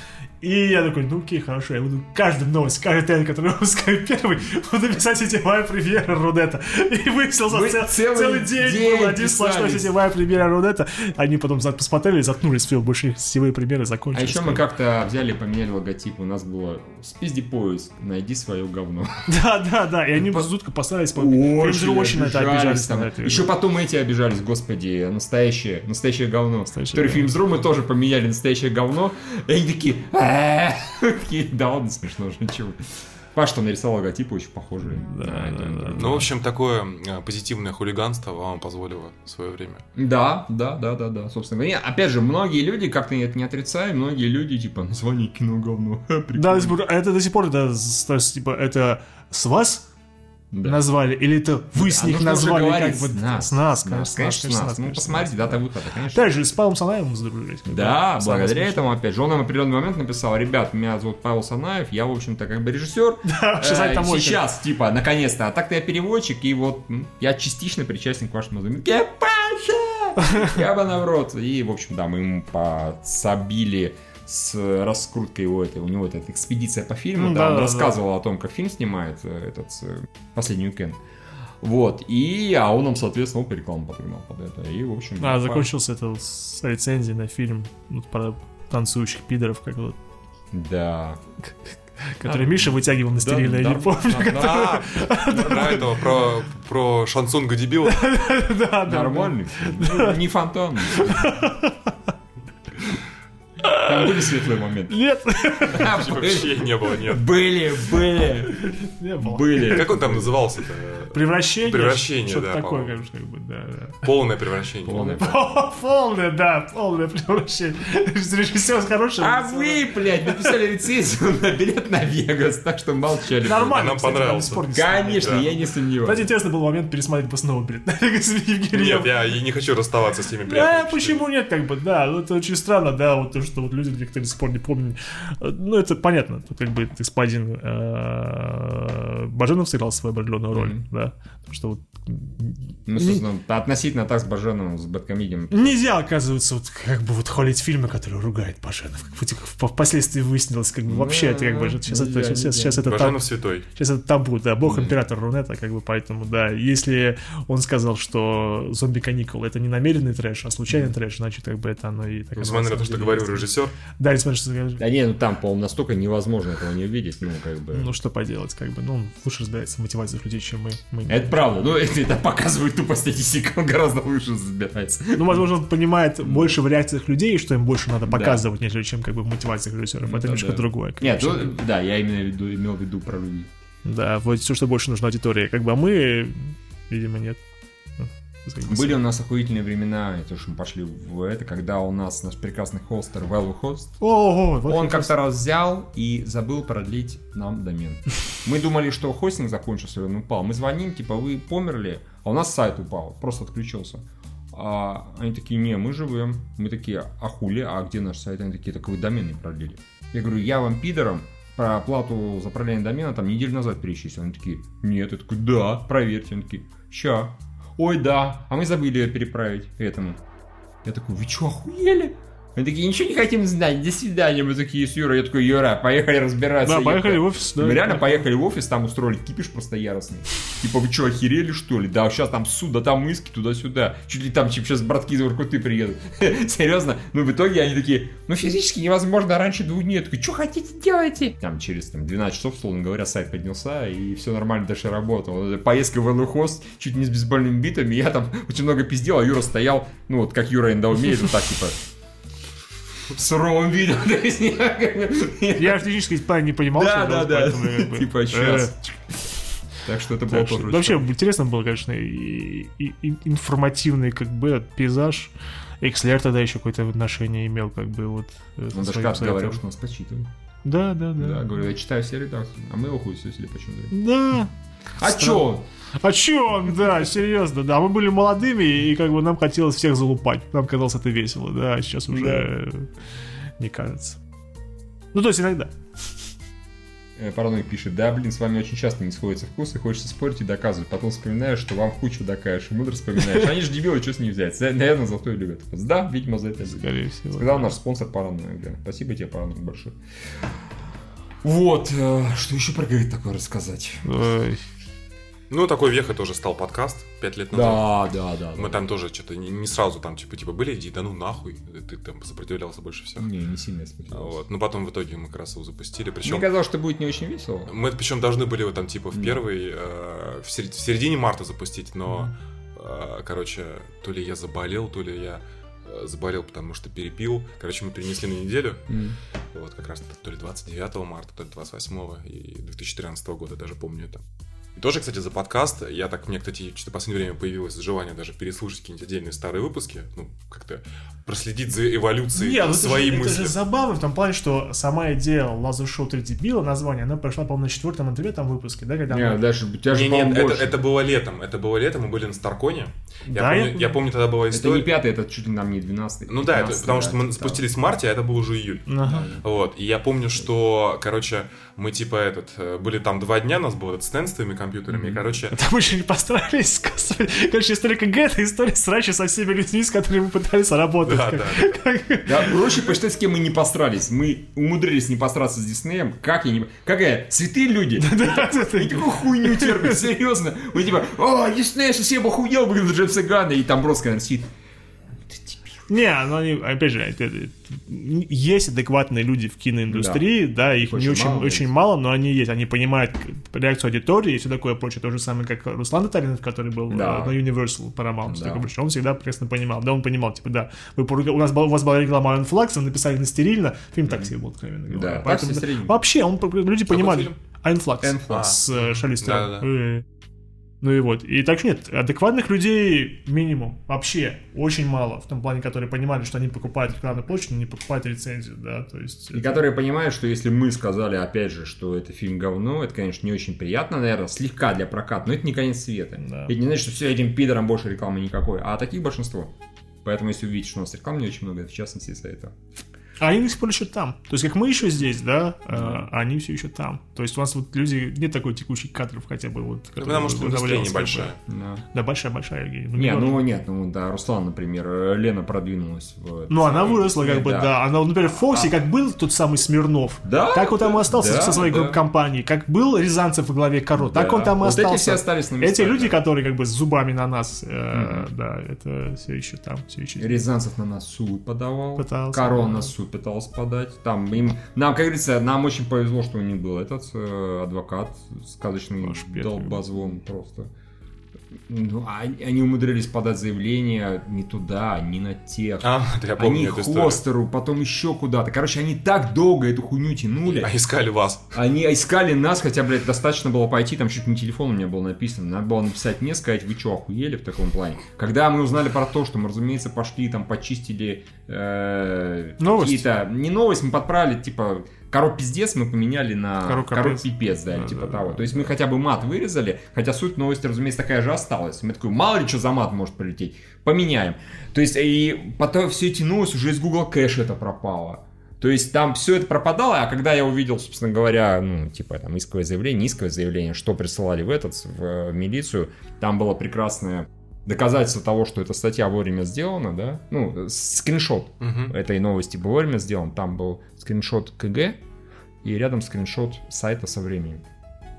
И я такой, ну окей, хорошо, я буду каждую новость, каждый трейлер, который выпускаю первый, буду писать сетевая премьера Рунета. И выяснилось, цел, целый, целый день, день был один сплошной сетевая премьера Рунета. Они потом посмотрели, заткнулись, все, больше сетевые премьеры закончились. А еще мы как-то взяли, поменяли логотип, у нас было «Спизди поиск, найди свое говно». Да-да-да, и они жутко постарались, очень это обижались. Еще потом эти обижались, господи, настоящее, настоящее говно. Который «Фильм-Зру» мы тоже поменяли «Настоящее говно», и они такие... Да ладно, смешно же, ничего. Паш там нарисовал логотипы очень похожие. Да, да, да, да. Ну, в общем, такое позитивное хулиганство вам позволило в свое время. Да, да, да, да, да. Собственно, нет, опять же, многие люди, как-то это не отрицаю, многие люди, типа, название кино говно. Да, это до сих пор, да, типа, это с вас назвали, или это вы с них назвали, как бы, с нас, конечно, с нас. Ну, посмотрите, дата выхода, конечно. Также с Павлом Санаевым сдружились. Да, благодаря этому, опять же, он нам в определенный момент написал, ребят, меня зовут Павел Санаев, я, в общем-то, как бы режиссер. Сейчас, типа, наконец-то, а так-то я переводчик, и вот я частично причастен к вашему замену. Кепаша! Я бы наоборот. И, в общем, да, мы ему подсобили с раскруткой его этой, у него эта экспедиция по фильму, ну, да, да, он да, рассказывал да. о том, как фильм снимает этот «Последний уикенд». Вот, и, а он нам, соответственно, по рекламу подогнал под это, и, в общем... А, закончился это с рецензией на фильм вот, про танцующих пидоров, как вот... Да... Который а, Миша вытягивал на стерильное, да, я не помню. Да, да, этого, про, про Шансунга дебила. Да, да. Нормальный, не фонтан. Там были светлые моменты? Нет. Да, вообще не было, нет. Были, были. Не было. Были. Как он там назывался-то? Превращение. Превращение, что-то да. Такое, конечно, как бы, да, да. Полное превращение. Полное, полное, полное да, полное превращение. Режиссер хороший. А вы, блядь, написали рецензию на билет на Вегас, так что молчали. Нормально, кстати, нам понравилось. Конечно, да. Я не сомневаюсь. Кстати, интересно был момент пересмотреть бы снова билет на Вегас с Евгением. Нет, я не хочу расставаться с теми приятными. Да, почему нет, как бы, да. Это очень странно, да, вот то, что вот люди, некоторые до сих пор не помнят. Ну, это понятно. Тут как бы господин Баженов сыграл свою определенную роль, mm-hmm. да. Потому что вот... Ну, собственно, не... относительно так с Баженовым, с Бэдкомедием... Нельзя, оказывается, вот как бы вот хвалить фильмы, которые ругает Баженов. Как впоследствии выяснилось, как бы вообще это как бы... Сейчас это, сейчас, сейчас это Баженов табу, святой. Сейчас это табу, да. Бог император Рунета, как бы, поэтому, да. Если он сказал, что «Зомби-каникулы» — это не намеренный трэш, а случайный mm-hmm. трэш, значит, как бы это оно и... Так, несмотря на то, что говорил режиссер. Да, несмотря на то, что говорил. Да не, ну там, по-моему, настолько невозможно этого не увидеть, ну, как бы... Ну, что поделать, как бы. Ну, лучше разбирается в мотивациях людей, чем мы. мы... Это правда. Ну, это это показывает тупо статистика, он гораздо лучше забирается. Ну, возможно, он понимает больше в реакциях людей, что им больше надо показывать, да. нежели чем как бы в мотивациях режиссеров. Ну, это да, немножко да. другое. Нет, ну, да, я именно веду, имел в виду про людей. Да, вот все, что больше нужно аудитории. Как бы, а мы, видимо, нет. Были у нас охуительные времена, то что мы пошли в это, когда у нас наш прекрасный хостер Valve Host, О, вот он как-то раз взял и забыл продлить нам домен. Мы думали, что хостинг закончился, он упал. Мы звоним, типа, вы померли, а у нас сайт упал, просто отключился. А они такие, не, мы живем. Мы такие, а хули, а где наш сайт? Они такие, так вы домен не продлили. Я говорю, я вам пидором про оплату за продление домена там неделю назад перечислил. Они такие, нет, я такой, да, проверьте. Они такие, ща. Ой, да, а мы забыли ее переправить этому. Я такой, вы что, охуели? Они такие, ничего не хотим знать, до свидания. Мы такие с Юрой, я такой, Юра, поехали разбираться. Да, поехали в офис. Да, мы реально поехали в офис, там устроили кипиш просто яростный. Типа, вы что, охерели, что ли? Да, сейчас там суд, да там иски, туда-сюда. Чуть ли там типа, сейчас братки из Воркуты приедут. Серьезно? Ну, в итоге они такие, ну, физически невозможно раньше двух дней. Я такой, что хотите, делайте? Там через там, двенадцать часов, словно говоря, сайт поднялся, и все нормально дальше работало. Поездка в Эллохост, чуть не с бейсбольными битами. Я там очень много пиздел, а Юра стоял, ну, вот как Юра иногда умеет, вот так, типа... В суровом виде. Я в технической плане не понимал, что да, да, да. Типа сейчас. Так что это было тоже. Вообще интересно было, конечно, информативный как бы пейзаж. Экслер тогда еще какое-то отношение имел, как бы вот. Он даже как говорил, что нас подсчитывают. Да, да, да. Да, говорю, я читаю все редакции, а мы его хуй сусили почему-то. Да. А чё? А чё? Да, серьезно, да. Мы были молодыми, и как бы нам хотелось всех залупать. Нам казалось это весело, да. А сейчас уже не кажется. Ну, то есть иногда. Параной пишет, да, блин, с вами очень часто не сходятся вкусы, хочется спорить и доказывать. Потом вспоминаешь, что вам хуй чудакаешь, и мудро вспоминаешь. Они же дебилы, что с ней взять? Наверное, за то и любят. Да, видимо, за это. Скорее всего. Сказал наш спонсор Параной, да. Спасибо тебе, Параной, большое. Вот, что еще про говорить такое рассказать? Ой. Ну, такой вехой тоже стал подкаст пять лет назад. Да, да, да. Мы да, там да. тоже что-то не, не сразу там типа, типа были, иди, да ну нахуй, ты там сопротивлялся больше всех. Не, не сильно сопротивлялся. Вот. Но потом в итоге мы как раз его запустили. Причем, мне казалось, что будет не очень весело. Мы причем должны были его там типа в mm. первый, э, в, серед, в середине марта запустить, но, mm. э, короче, то ли я заболел, то ли я... заболел, потому что перепил. Короче, мы перенесли на неделю. Mm. Вот как раз то ли двадцать девятого марта, то ли двадцать восьмого и две тысячи тринадцатого года, даже помню это. И тоже, кстати, за подкаст. Я так, мне, кстати, что-то в последнее время появилось желание даже переслушать какие-нибудь отдельные старые выпуски. Ну, как-то проследить за эволюцией Нет, своей это же, мысли. Это же забавно в том плане, что сама идея Лазу Шоу три дебила, название, она пришла, по-моему, на четвертом и девятом выпуске, да? Когда Нет, мы... даже у тебя же не, нет, это, это было летом. Это было летом, мы были на Старконе. Я, да, помню, это... я помню, тогда была история. Это не пятый, это чуть ли нам не двенадцатый. Ну да, это, потому да, что мы да, спустились да. в марте, а это был уже июль. Ага. Вот. И я помню, что, короче, мы типа этот, были там два дня, у нас был этот стенд с твоими компьютерами, mm-hmm. и, короче... Там еще не постарались сказать. Короче, история КГ — это история срача со всеми людьми, с которыми мы пытались работать. Да, да. Да, проще посчитать, с кем мы не посрались. Мы умудрились не посраться с Диснеем. Как я не... Какая? Святые люди. Да, да, да. И такую хуйню терпят, серьезно. Мы типа, о, Дисней совсем охуел, выглядит Джеймса Ганна, и там просто сидит. Не, ну они, опять же, это, это, есть адекватные люди в киноиндустрии, да, да их очень не очень мало, очень мало, но они есть, они понимают реакцию аудитории и все такое прочее. То же самое, как Руслан Татаринов, который был да. на Universal Paramount, да. такое, он всегда прекрасно понимал, да, он понимал, типа, да, вы, у, нас, у вас была реклама Iron Flux, вы написали на стерильно, фильм «Такси» был, откровенно говоря. Да, поэтому, «Такси» стерильно. Вообще, он, люди что понимали, Iron Flux с Шарли Стерон. Ну и вот, и так нет, адекватных людей минимум, вообще очень мало, в том плане, которые понимали, что они покупают рекламную площадь, но не покупают рецензию, да, то есть... И это... которые понимают, что если мы сказали, опять же, что это фильм говно, это, конечно, не очень приятно, наверное, слегка для проката, но это не конец света, да. Это не значит, что все, этим пидорам больше рекламы никакой, а таких большинство, поэтому если увидите, что у нас рекламы не очень много, это в частности из-за этого. А они до сих пор еще там. То есть, как мы еще здесь, да, да. А они все еще там. То есть, у нас вот люди, нет такой текущих кадров хотя бы. Вот, да, потому что индустрия небольшая. Да, да большая-большая. Ну, не, ну нет, ну да, Руслан, например, Лена продвинулась. В... Ну, она выросла как да. бы, да. Она, например, в Фоксе, а... как был тот самый Смирнов, да, так он там и остался да, со своей да. компанией. Как был Рязанцев во главе Корот, да. так он там и вот остался. Эти все остались на местах. Эти люди, да. которые как бы с зубами на нас, э, mm-hmm. да, это все еще там. Все еще Рязанцев на нас суд подавал, пытался, Корон да. на суд пытался подать. Там им, нам, как говорится, нам очень повезло, что у них был этот э, адвокат, сказочный долбозвон просто. Ну, они умудрились подать заявление не туда, не на тех. А, я помню они эту историю. Хостеру, потом еще куда-то. Короче, они так долго эту хуйню тянули. А искали вас. Они искали нас, хотя, блядь, достаточно было пойти, там чуть не телефон у меня был написан. Надо было написать мне, сказать, вы что, охуели в таком плане? Когда мы узнали про то, что мы, разумеется, пошли, там, почистили э, какие-то... Не новость, мы подправили, типа... Коро пиздец мы поменяли на коро пипец, да, да, типа да, того. Да, то есть мы хотя бы мат вырезали, хотя суть новости, разумеется, такая же осталась. Мы такой, мало ли что за мат может прилететь, поменяем. То есть и потом все тянулось, уже из Google Cache это пропало. То есть там все это пропадало, а когда я увидел, собственно говоря, ну, типа там исковое заявление, исковое заявление, что присылали в этот, в, в милицию, там было прекрасное... Доказательство того, что эта статья вовремя сделана, да, ну, скриншот uh-huh. этой новости был вовремя сделан, там был скриншот КГ и рядом скриншот сайта со временем.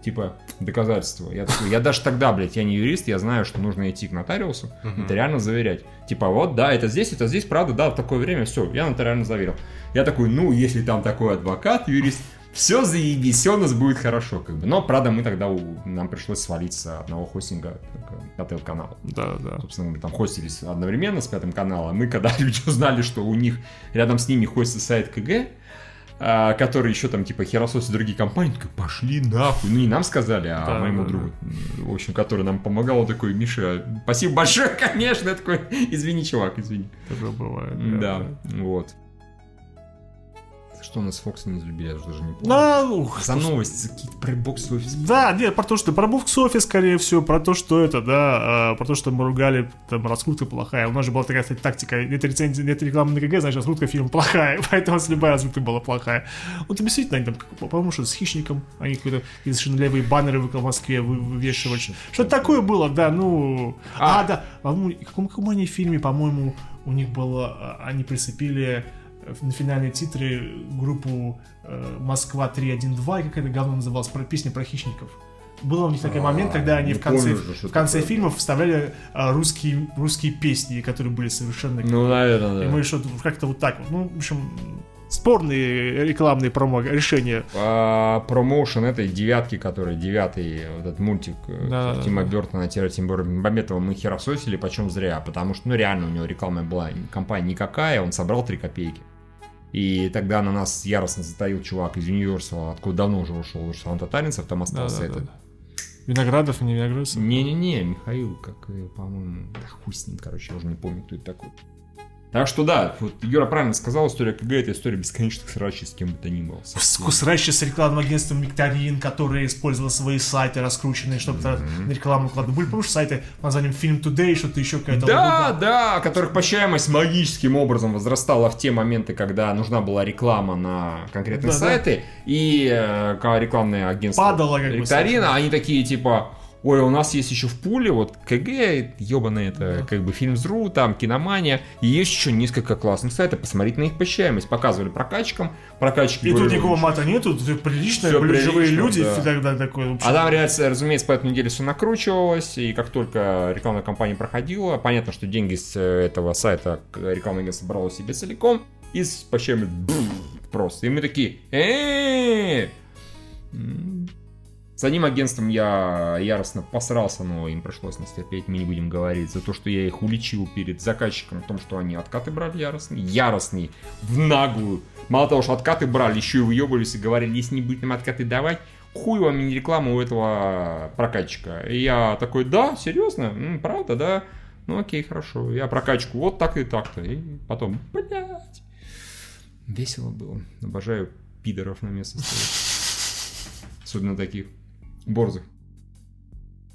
Типа, доказательство. Я, такой, я даже тогда, блядь, я не юрист, я знаю, что нужно идти к нотариусу, uh-huh. нотариально заверять. Типа, вот, да, это здесь, это здесь, правда, да, в такое время, все, я нотариально заверил. Я такой, ну, если там такой адвокат, юрист, все заебись, все у нас будет хорошо, как бы. Но, правда, мы тогда, у... нам пришлось свалиться одного хостинга КТЛ-канала. Да, да. Собственно, мы там хостились одновременно с Пятым каналом. Мы, когда люди узнали, что у них рядом с ними хостится сайт КГ, который еще там, типа, херососит другие компании, такой, пошли нахуй. Ну, не нам сказали, а да, моему да, другу, да. В общем, который нам помогал, он такой, Миша, спасибо большое, конечно. Я такой, извини, чувак, извини. Такое бывает. Да, да. Вот. Что у нас Фокс не любили, я даже не помню. Да, ух, за новости, за какие-то про бокс-офис. Да, нет, про то, что про бокс-офис, скорее всего, про то, что это, да, э, про то, что мы ругали, там, раскрутка плохая. У нас же была такая, кстати, тактика, нет рецензии, нет рекламы на КГ, значит, раскрутка фильма плохая, поэтому любая раскрутка была плохая. Вот объяснительно, они там, по-моему, что с Хищником, они какие-то совершенно левые баннеры в Москве вывешивали. Что-то такое было, да, ну... А, а да, по-моему, в каком они фильме, по-моему, у них было, они прицепили... на финальные титры группу э, Москва три один два, и как это говно называлось, про песни про хищников. Был у них такой момент, когда они в конце, в конце фильмов вставляли э, русские, русские песни, которые были совершенно... Ну, наверное, да. И мы что-то как-то вот так вот. Ну, в общем, спорные рекламные промо- решения. А, промоушен этой девятки, который девятый, вот этот мультик да, Тима да. Бёртона, Тимура Бекмамбетова мы херососили, почем зря, потому что, ну, реально у него реклама была компания никакая, он собрал три копейки. И тогда на нас яростно затаил чувак из Universal, откуда давно уже ушел Руслан Татаринцев, там остался да, да, этот. Да, да. Виноградов и не Виноградов? Не-не-не, Михаил, как, по-моему, да хуй с ним, короче, я уже не помню, кто это такой. Так что да, вот Юра правильно сказал, история КГ — это история бесконечных срачей с кем бы то ни было. Срачи с рекламным агентством Викторин, которое использовало свои сайты раскрученные, чтобы mm-hmm. на рекламу укладывали. Были, потому что сайты под названием Film Today, что-то еще какая-то... Да, лабуда. Да, которых посещаемость магическим образом возрастала в те моменты, когда нужна была реклама на конкретные да, сайты, да. и э, рекламное агентство падало, как Викторина, бы, они такие типа... Ой, у нас есть еще в пуле, вот КГ, ебаный это, да. как бы Фильмс.ру, там Киномания, и есть еще несколько классных сайтов, посмотрите на их посещаемость, показывали прокачкам, прокачки... И говорили, тут никакого мата нету, тут приличные, были живые люди, да. всегда такое... А там, разумеется, по этой неделе все накручивалось, и как только рекламная кампания проходила, понятно, что деньги с этого сайта рекламное агентство брало себе целиком, и с посещаемостью просто, и мы такие... Эээ! С одним агентством я яростно посрался, но им пришлось нас терпеть, мы не будем говорить, за то, что я их уличил перед заказчиком в том, что они откаты брали яростные, яростные, в наглую. Мало того, что откаты брали, еще и выебывались и говорили, если не будете нам откаты давать, хуй вам не реклама у этого прокатчика. И я такой, да, серьезно, М, правда, да, ну окей, хорошо, я прокачку вот так и так-то, и потом, блядь, весело было, обожаю пидоров на место ставить, особенно таких. Борзых.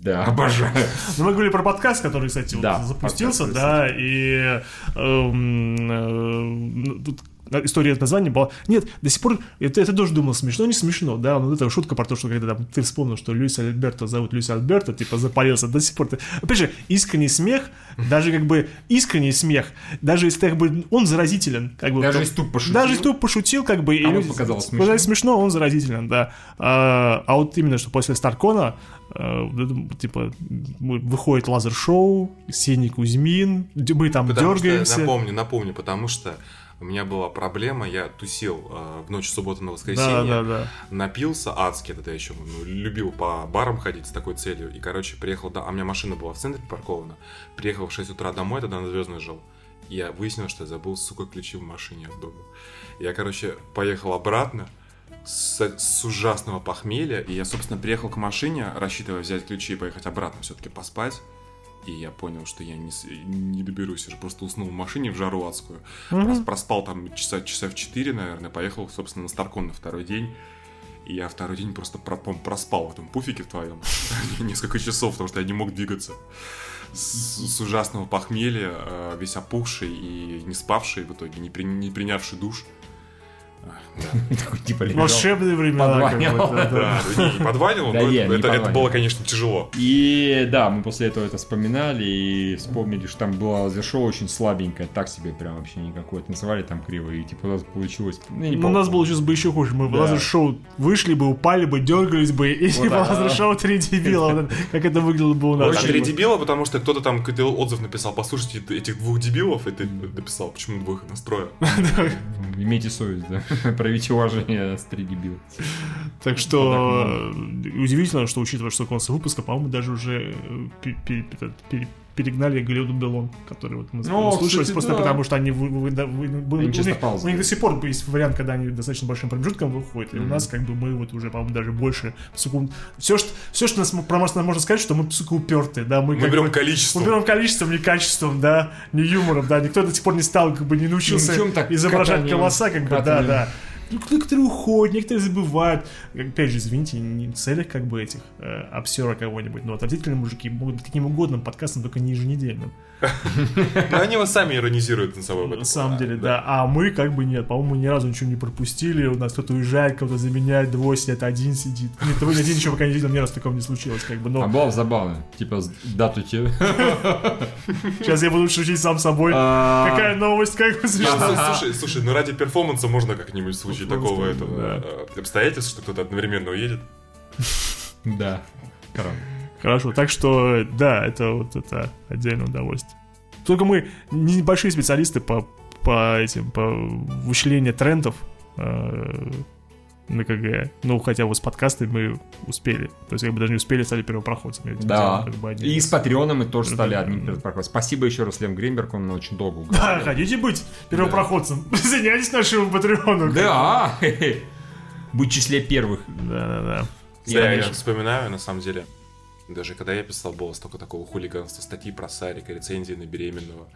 Да, обожаю. Ну, мы говорили про подкаст, который, кстати, да, вот запустился, подкаст, да, и эм, э, тут история от названия была... Нет, до сих пор, это, это тоже думал, смешно, не смешно, да, но это шутка про то, что когда там, ты вспомнил, что Льюис Альберто зовут Льюис Альберто, типа запарился, до сих пор ты... Опять же, искренний смех, даже как бы искренний смех, даже если ты как бы... Он заразителен, как бы... Даже если туп пошутил. Даже если туп пошутил, как бы... А он показалось смешно. Показалось смешно, он заразителен, да. А, а вот именно, что после Старкона... Uh, типа выходит лазер-шоу, Сеня Кузьмин, мы там потому дергаемся. Что, напомню, напомню, потому что у меня была проблема, я тусил э, в ночь субботы на воскресенье, да, да, да. напился адски, тогда я еще ну, любил по барам ходить с такой целью, и, короче, приехал, да, а у меня машина была в центре паркована, приехал в шесть утра домой, тогда на Звездной жил, и я выяснил, что я забыл, сука, ключи в машине от дома. Я, короче, поехал обратно, С, с ужасного похмелья. И я, собственно, приехал к машине, рассчитывая взять ключи и поехать обратно все-таки поспать. И я понял, что я не, не доберусь. Я же просто уснул в машине в жару адскую. Mm-hmm. Проспал там часа, часа в четыре, наверное. Поехал, собственно, на Старкон на второй день. И я второй день просто проспал в этом пуфике твоем несколько часов, потому что я не мог двигаться. С, с ужасного похмелья, весь опухший и не спавший в итоге, не, при, не принявший душ. Волшебные времена. Не подванил, но это было, конечно, тяжело. И да, мы после этого это вспоминали и вспомнили, что там было зашоу очень слабенькое, так себе прям вообще никакое. Танцевали там криво, и типа у нас получилось. У нас получилось бы еще хуже. Мы в лазер-шоу вышли бы, упали бы, дергались бы, и типа лазер-шоу три дебила. Как это выглядело бы у нас. Три дебила, потому что кто-то там какой-то отзыв написал: послушайте этих двух дебилов, и ты написал, почему двух настроил. Имейте совесть, да. Проявите уважение, стригибил. Так что удивительно, что учитывая, что конца выпуска, по-моему, даже уже перегнали Галилео Делон, который вот мы слушались просто потому, что они у них до сих пор есть вариант, когда они достаточно большим промежутком выходят, и у нас как бы мы вот уже, по-моему, даже больше секунд. Все, что нас про нас можно сказать, что мы, сука, упертые, да, мы берем количеством, мы берем количеством, не качеством, да, не юмором, да, никто до сих пор не стал, как бы не научился изображать колоса, как бы, да, да. Некоторые уходят, некоторые забывают. Опять же, извините, не в целях как бы этих э, обсера кого-нибудь, но отвратительные мужики могут быть каким угодным подкастом, только не еженедельным. Но они вот сами иронизируют над собой. На самом деле, да. А мы как бы нет, по-моему, ни разу ничего не пропустили. У нас кто-то уезжает, кого-то заменяет, двое сидят, один сидит. Нет, вы один еще пока не видел, ни разу такого не случилось. А было забавно, типа, дату тебе. Сейчас я буду шутить сам собой. Какая новость, как вы слышите? Слушай, ну ради перформанса можно как-нибудь случиться. Такого этого да. обстоятельства, что кто-то одновременно уедет. Да. Хорошо, так что да, это вот это отдельное удовольствие. Только мы небольшие специалисты по по этим по вычлению трендов на КГ. Ну, хотя вот с подкастами мы успели. То есть, как бы даже не успели, стали первопроходцами. Да. Как бы и с Патреона мы тоже стали одним первопроходцем. Спасибо еще раз Лем Гринберг, он очень долго уговорил. Да, хотите быть первопроходцем? Да. Присоединяйтесь к нашему Патреону. Да. Будь в числе первых. Да-да-да. Я, я вспоминаю, на самом деле, даже когда я писал, было столько такого хулиганства, статьи про Сарика, рецензии на беременного,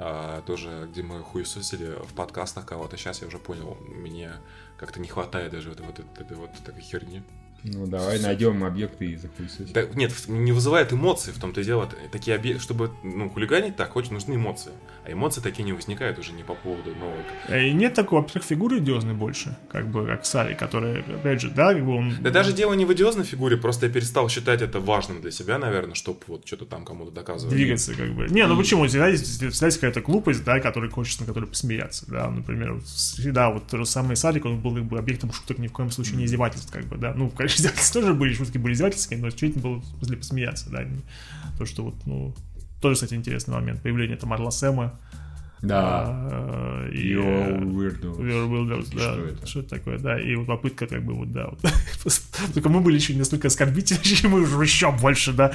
а, тоже, где мы хуесосили в подкастах кого-то. Сейчас я уже понял, мне как-то не хватает даже вот этой вот, вот, вот, вот такой херни. Ну, давай С... найдем объекты и захуесосим. Да, нет, не вызывает эмоций, в том-то и дело. Такие объекты, чтобы ну, хулиганить так, очень нужны эмоции. А эмоции такие не возникают уже не по поводу новых. И нет такого, во-первых, фигуры идиозной больше, как бы, как Сари, который, опять же, да, его он... Да даже дело не в идиозной фигуре, просто я перестал считать это важным для себя, наверное, чтобы вот что-то там кому-то доказывать. Двигаться, как бы. Не, ну и... почему? Всегда есть, всегда есть какая-то глупость, да, которой хочется, на которой посмеяться, да, например, всегда вот тот же самый Сарик, он был как бы объектом шуток, ни в коем случае не издевательств, как бы, да, ну, конечно, издевательства тоже были, шутки были издевательские, но чуть-чуть было смысле посмеяться, да. То, что вот, ну, тоже, кстати, интересный момент. Появление там Марла Сэма. Да. И Your Weirdos. Your Weirdos, да. Что это? Что это такое, да. И вот попытка как бы вот, да. Вот. Только мы были еще не настолько оскорбительны, чем мы уже еще больше, да.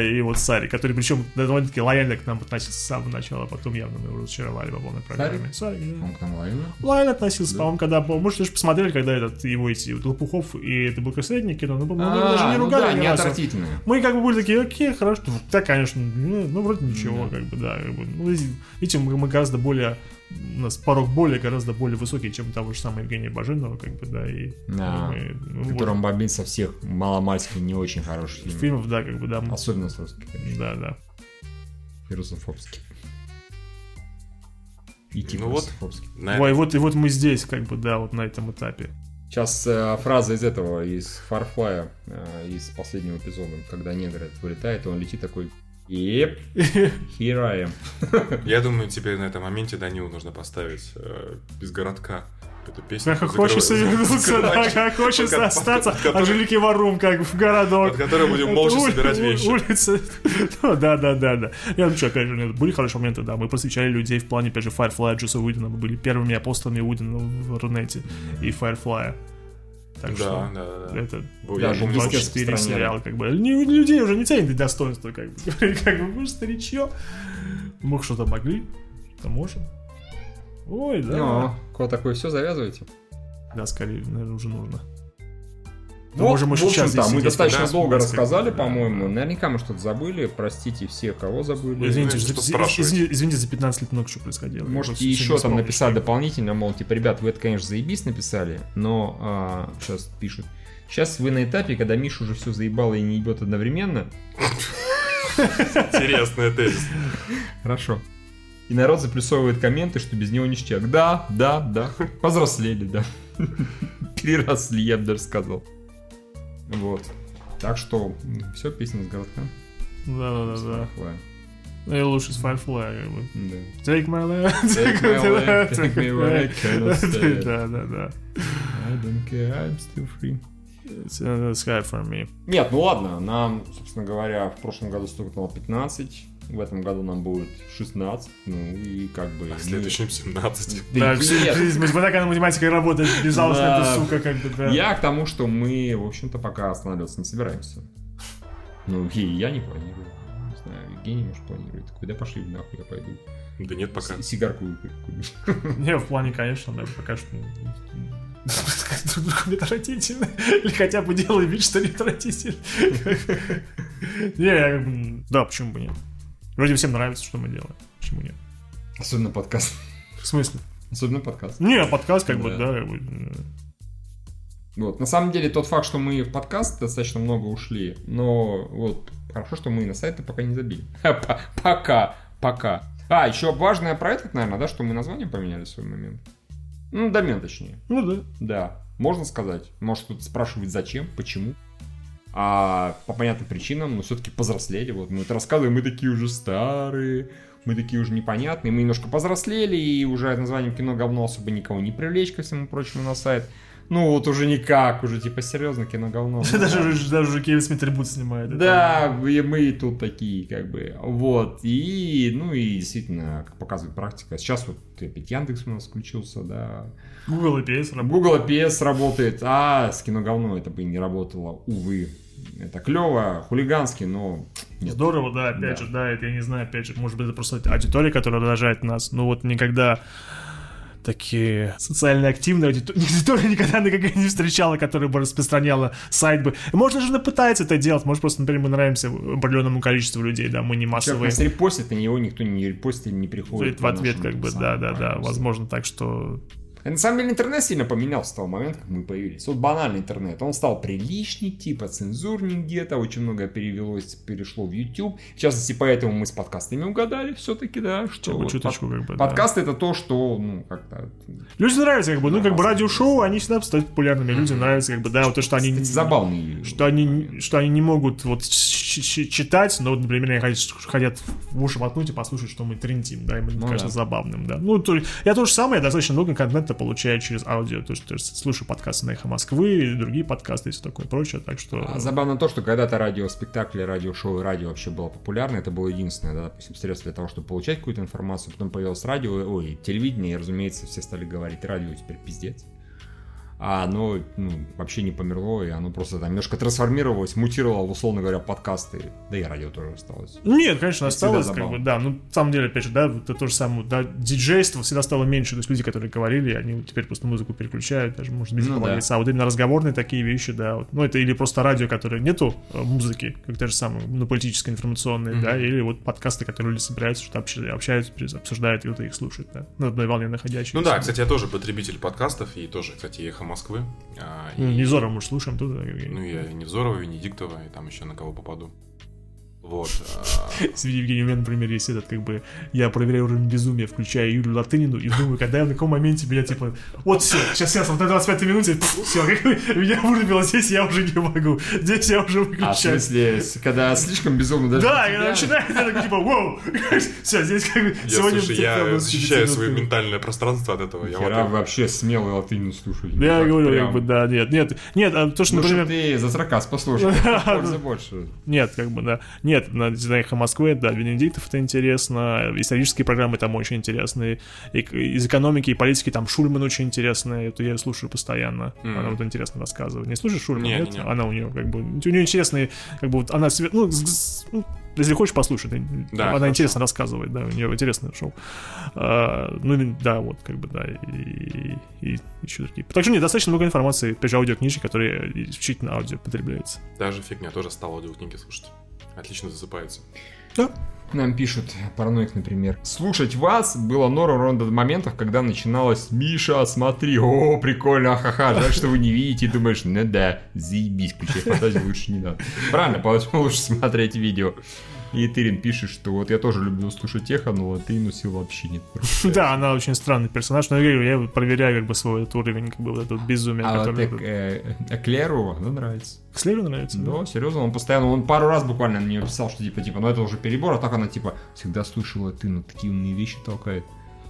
И вот Сари, который причем довольно-таки лояльно к нам относился с самого начала, а потом явно мы его разочаровали по полной программе. Сари, да. Он к нам лояльно? Лояльно относился, да. По-моему, когда... Может, даже посмотрели, когда этот его эти вот, Лопухов и это был Красредник, но мы даже не ругали. Ну да, не отвратительные. Мы как бы были такие, окей, хорошо. Так, конечно, ну вроде ничего, как бы, да. Видите, мы гораздо более, у нас порог боли гораздо более высокий, чем того же самого Евгения Баженова, как бы, да, и... Да, мы, ну, в котором вот. Бомбит со всех маломальских не очень хороших фильмов. Фильмов, да, как бы, да. Особенно с русских, конечно. Да, да. И русофобских. И типа ну русофобских. Вот, ой, вот, и вот мы здесь, как бы, да, вот на этом этапе. Сейчас э, фраза из этого, из Фарфлая, э, из последнего эпизода, когда негр вылетает, он летит такой... Yep, here I am. Я думаю, теперь на этом моменте Данилу нужно поставить э, из городка. эту песню. Как хочется вернуться, да, как хочется остаться, Анжелики Варум, как в городок. От которой будем молча собирать вещи. Улица. Да, да, да, да. Я, ну что, опять же, были хорошие моменты, да. Мы просвещали людей в плане, опять же, Firefly, Джосса Уидона. Мы были первыми апостолами Уидона в Рунете и Firefly. Так да, что да, да. Это да, двадцать четыре сериал, как бы. Людей уже не ценят достоинства, как бы. Как бы, мы же старичье. Мы что-то могли, то можем. Ой, да. Ну, куда такое все завязываете? Да, скорее, наверное, уже нужно. Ну, вот, можем, в общем-то, мы достаточно да, долго рассказали, да, по-моему. Наверняка мы что-то забыли. Простите все, кого забыли. Извините, что извините, извините, за пятнадцать лет много что происходило. Может, и еще там написали дополнительно, мол, типа, ребят, вы это, конечно, заебись написали, но а, сейчас пишут. Сейчас вы на этапе, когда Миша уже все заебало и не ебет одновременно. Интересная тезис. Хорошо. И народ заплюсовывает комменты, что без него ништяк. Да, да, да. Повзрослели, да. Переросли, я бы даже сказал. Вот. Так что, все, песня с городка. Да-да-да. Ну и лучше с Firefly, как бы. Да. Take my life, take my life, take me where I cannot stay. Да-да-да. I don't care, I'm still free. It's another sky for me. Нет, ну ладно, нам, собственно говоря, в прошлом году стукнуло пятнадцать. В этом году нам будет шестнадцать, ну и как бы... А в следующем семнадцать. Да, всю жизнь. Мы такая математика работает, безалостная ты, сука, как бы, да. Я к тому, что мы, в общем-то, пока останавливаться не собираемся. Ну, и я не планирую. Не знаю, Евгений, может, планирует. Куда пошли, нахуй, я пойду. Да нет, пока. Сигарку курю. Не, в плане, конечно, да, пока что... Друг другу отвратительно. Или хотя бы делай вид, что не отвратительно. Не, да, почему бы нет? Вроде всем нравится, что мы делаем. Почему нет? Особенно подкаст. В смысле? Особенно подкаст. Не, подкаст как да. бы, да. Как бы... Вот. На самом деле, тот факт, что мы в подкаст достаточно много ушли, но вот хорошо, что мы на сайты пока не забили. Пока, пока. А, еще важное про этот, наверное, да, что мы название поменяли в свой момент. Ну, домен, точнее. Ну, да. Да. Можно сказать. Может, кто-то спрашивает, зачем, почему. А по понятным причинам, но все-таки повзрослели. Вот мы это рассказываем, мы такие уже старые, мы такие уже непонятные, мы немножко повзрослели, и уже названием кино говно особо никого не привлечь, ко всему прочему, на сайт. Ну вот уже никак, уже типа серьезно кино говно. Даже уже Кевин Смит ребут снимает. Да, мы тут такие как бы. Вот, и ну и действительно, как показывает практика, сейчас вот опять Яндекс у нас включился, да. Google эй пи эс работает. Google эй пи эс работает, а с кино говно это бы не работало, увы. Это клево, хулигански, но... Нет. Здорово, да, опять да. же, да, это я не знаю, опять же, может быть, это просто аудитория, которая уважает нас, но вот никогда... Такие социально активные аудитории никогда никогда не встречала, которая бы распространяла сайт бы. Можно же пытается это делать, может просто, например, мы нравимся определенному количеству людей, да, мы не массовые. Человек нас репостит, на него никто не репостит, не приходит. В ответ как бы, да-да-да, возможно так, что... На самом деле интернет сильно поменялся с того момента, как мы появились. Вот банальный интернет, он стал приличней, типа цензурней где-то, очень многое перевелось, перешло в YouTube. В частности, поэтому мы с подкастами угадали все-таки, да, что вот чуточку, под... как бы, подкасты да. это то, что, ну, как-то... Людям нравится, как бы, ну, как бы радиошоу, они всегда стают популярными, людям mm-hmm. нравится, как бы, да, вот то, что они... Кстати, забавные. Что они, что они не могут, вот, читать, но, вот, например, они хотят в уши воткнуть и послушать, что мы трендим, да, и мы, ну, конечно, да. забавным, да. Ну, то, я то же самое, достаточно много контента получаю через аудио, то есть, то есть слушаю подкасты на Эхо Москвы, другие подкасты и все такое прочее, так что... А забавно то, что когда-то радиоспектакли, радиошоу и радио вообще было популярно, это было единственное, да, допустим, средство для того, чтобы получать какую-то информацию, потом появилось радио, ой, телевидение, и, разумеется, все стали говорить, радио теперь пиздец. А оно, ну, вообще не померло, и оно просто там немножко трансформировалось, мутировало, условно говоря, подкасты, да и радио тоже осталось. Нет, конечно, осталось, как бы, да, ну, на самом деле, опять же, да, это то же самое, да, диджейство всегда стало меньше, то есть люди, которые говорили, они теперь просто музыку переключают, даже, может быть, ну, да. а вот именно разговорные такие вещи, да, вот, ну, это или просто радио, которое нету музыки, как то же самое, ну, политическое, информационное, mm-hmm. да, или вот подкасты, которые люди собираются, что-то общаются, обсуждают, и кто-то их слушает, да, на одной волне находящиеся. Ну, да, кстати, я тоже потребитель подкастов, и тоже, кстати, Эхо Москвы. А, и... Невзорова мы же слушаем тут. Ну, я Невзорова, Венедиктова, и там еще на кого попаду. Вот. С Евгением, у меня, например, есть этот, как бы, я проверяю уровень безумия, включая Юлю Латынину, и думаю, когда я на каком моменте меня, типа, вот все, сейчас я на двадцать пятой минуте, все, меня вырубило, здесь я уже не могу, здесь я уже выключаю. А в смысле, когда слишком безумно даже... Да, когда начинает, я так, типа, воу, все, здесь как бы... Я защищаю свое ментальное пространство от этого. Хера вообще смело Латынину слушаю. Я говорю, как бы, да, нет, нет, нет, а то, что, например... Ну, ты за сарказ послушай, пользы больше. Нет, как бы, да, нет. Нет, на дизайне Москвы, да, Венедиктов это интересно, исторические программы там очень интересные, и из экономики и политики там Шульман очень интересный, это я ее слушаю постоянно, mm. она вот интересно рассказывает. Не слушаешь Шульман? Не, нет, не, не. Она у нее как бы, у нее интересные, как бы вот она себе, ну, если хочешь послушать, да, она хорошо. Интересно рассказывает, да, у нее интересное шоу. А, ну, да, вот, как бы, да, и, и, и еще другие. Так что нет, достаточно много информации, прежде аудиокнижек, которые исключительно аудио потребляются. Даже фигня, тоже стал аудиокниги слушать. Отлично засыпается. Да. Нам пишут, параноик, например. Слушать вас было нору ровно до моментов, когда начиналось: «Миша, смотри, о, прикольно, ахаха, жаль, что вы не видите», и думаешь, ну да, заебись, включай фантазию, лучше не надо. Правильно, поэтому лучше смотреть видео. И Тырин пишет, что вот я тоже люблю слушать эхо, но Латынину сил вообще нет. Да, она очень странный персонаж, но я говорю, я проверяю как бы свой этот уровень, как бы вот это безумие. А вот Эклеру, она нравится. Эклеру нравится? Да, серьезно, он постоянно, он пару раз буквально на нее писал, что типа, типа, ну это уже перебор, а так она типа всегда слушала Латынину, такие умные вещи толкает,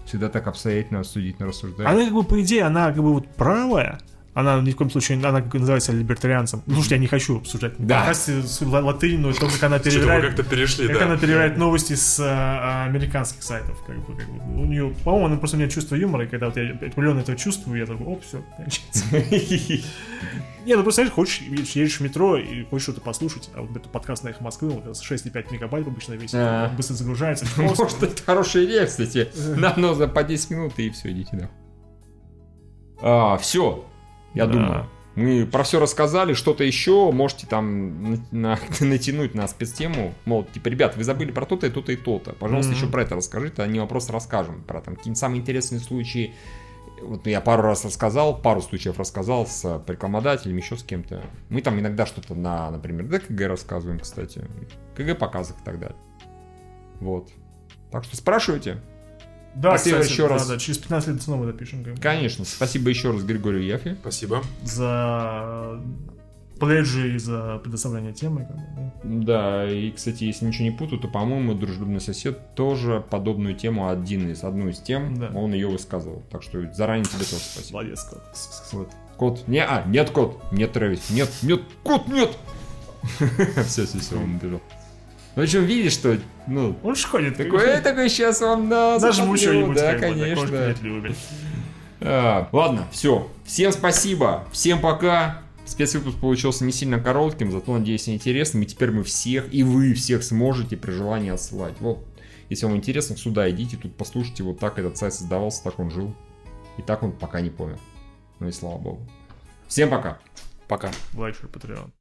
всегда так обстоятельно, осудительно рассуждает. Она как бы по идее, она как бы вот правая. Она ни в коем случае, она как называется либертарианцем. Слушайте, я не хочу обсуждать. Да. Кажется, с Латынину, то, как она перевирает, как-то перешли, как да. она перевирает новости с а, американских сайтов. Как бы, как бы. У нее, по-моему, она просто у меня чувство юмора, и когда вот я определенно этого чувствую, я такой, оп, все, кончается. Нет, ну просто, знаешь, хочешь, едешь в метро и хочешь что-то послушать, а вот этот подкаст на Эхо Москвы, вот шесть целых пять мегабайт обычно весит, быстро загружается. Может, это хорошая идея, кстати. Нам нужно по десять минут, и все, идите, да. Все. Я да. думаю, мы про все рассказали, что-то еще можете там на, на, натянуть на спецтему. Мол, типа, ребят, вы забыли про то-то и то-то и то-то. Пожалуйста, mm-hmm. еще про это расскажи, то они вам просто расскажем. Про там какие-нибудь самые интересные случаи. Вот я пару раз рассказал, пару случаев рассказал с рекламодателем, еще с кем-то. Мы там иногда что-то на, например, ДКГ рассказываем, кстати. КГ-показах и так далее. Вот. Так что спрашивайте. Да, спасибо, кстати, еще да, раз. Да, через пятнадцать лет снова допишем. Конечно. Спасибо еще раз Григорию Яфе. Спасибо. За пледжи и за предоставление темы. Да? да, и, кстати, если ничего не путаю, то, по-моему, дружелюбный сосед тоже подобную тему, один из, одну из тем, да. он ее высказывал. Так что заранее тебе тоже спасибо. Молодец, кот. Вот. Кот. Не, а, нет, кот. Нет, Трэвис. Нет, нет, кот, нет. Все, все, все, он убежал. Ну, в общем, видишь, что... Ну, он же ходит. Такой, я такой, сейчас вам на... Нажму что-нибудь. Да, конечно. А, ладно, все. Всем спасибо. Всем пока. Спецвыпуск получился не сильно коротким, зато, надеюсь, интересным. И теперь мы всех, и вы всех сможете при желании отсылать. Вот. Если вам интересно, сюда идите, тут послушайте. Вот так этот сайт создавался, так он жил. И так он пока не помер. Ну и слава богу. Всем пока. Пока. Лайк, Патреон.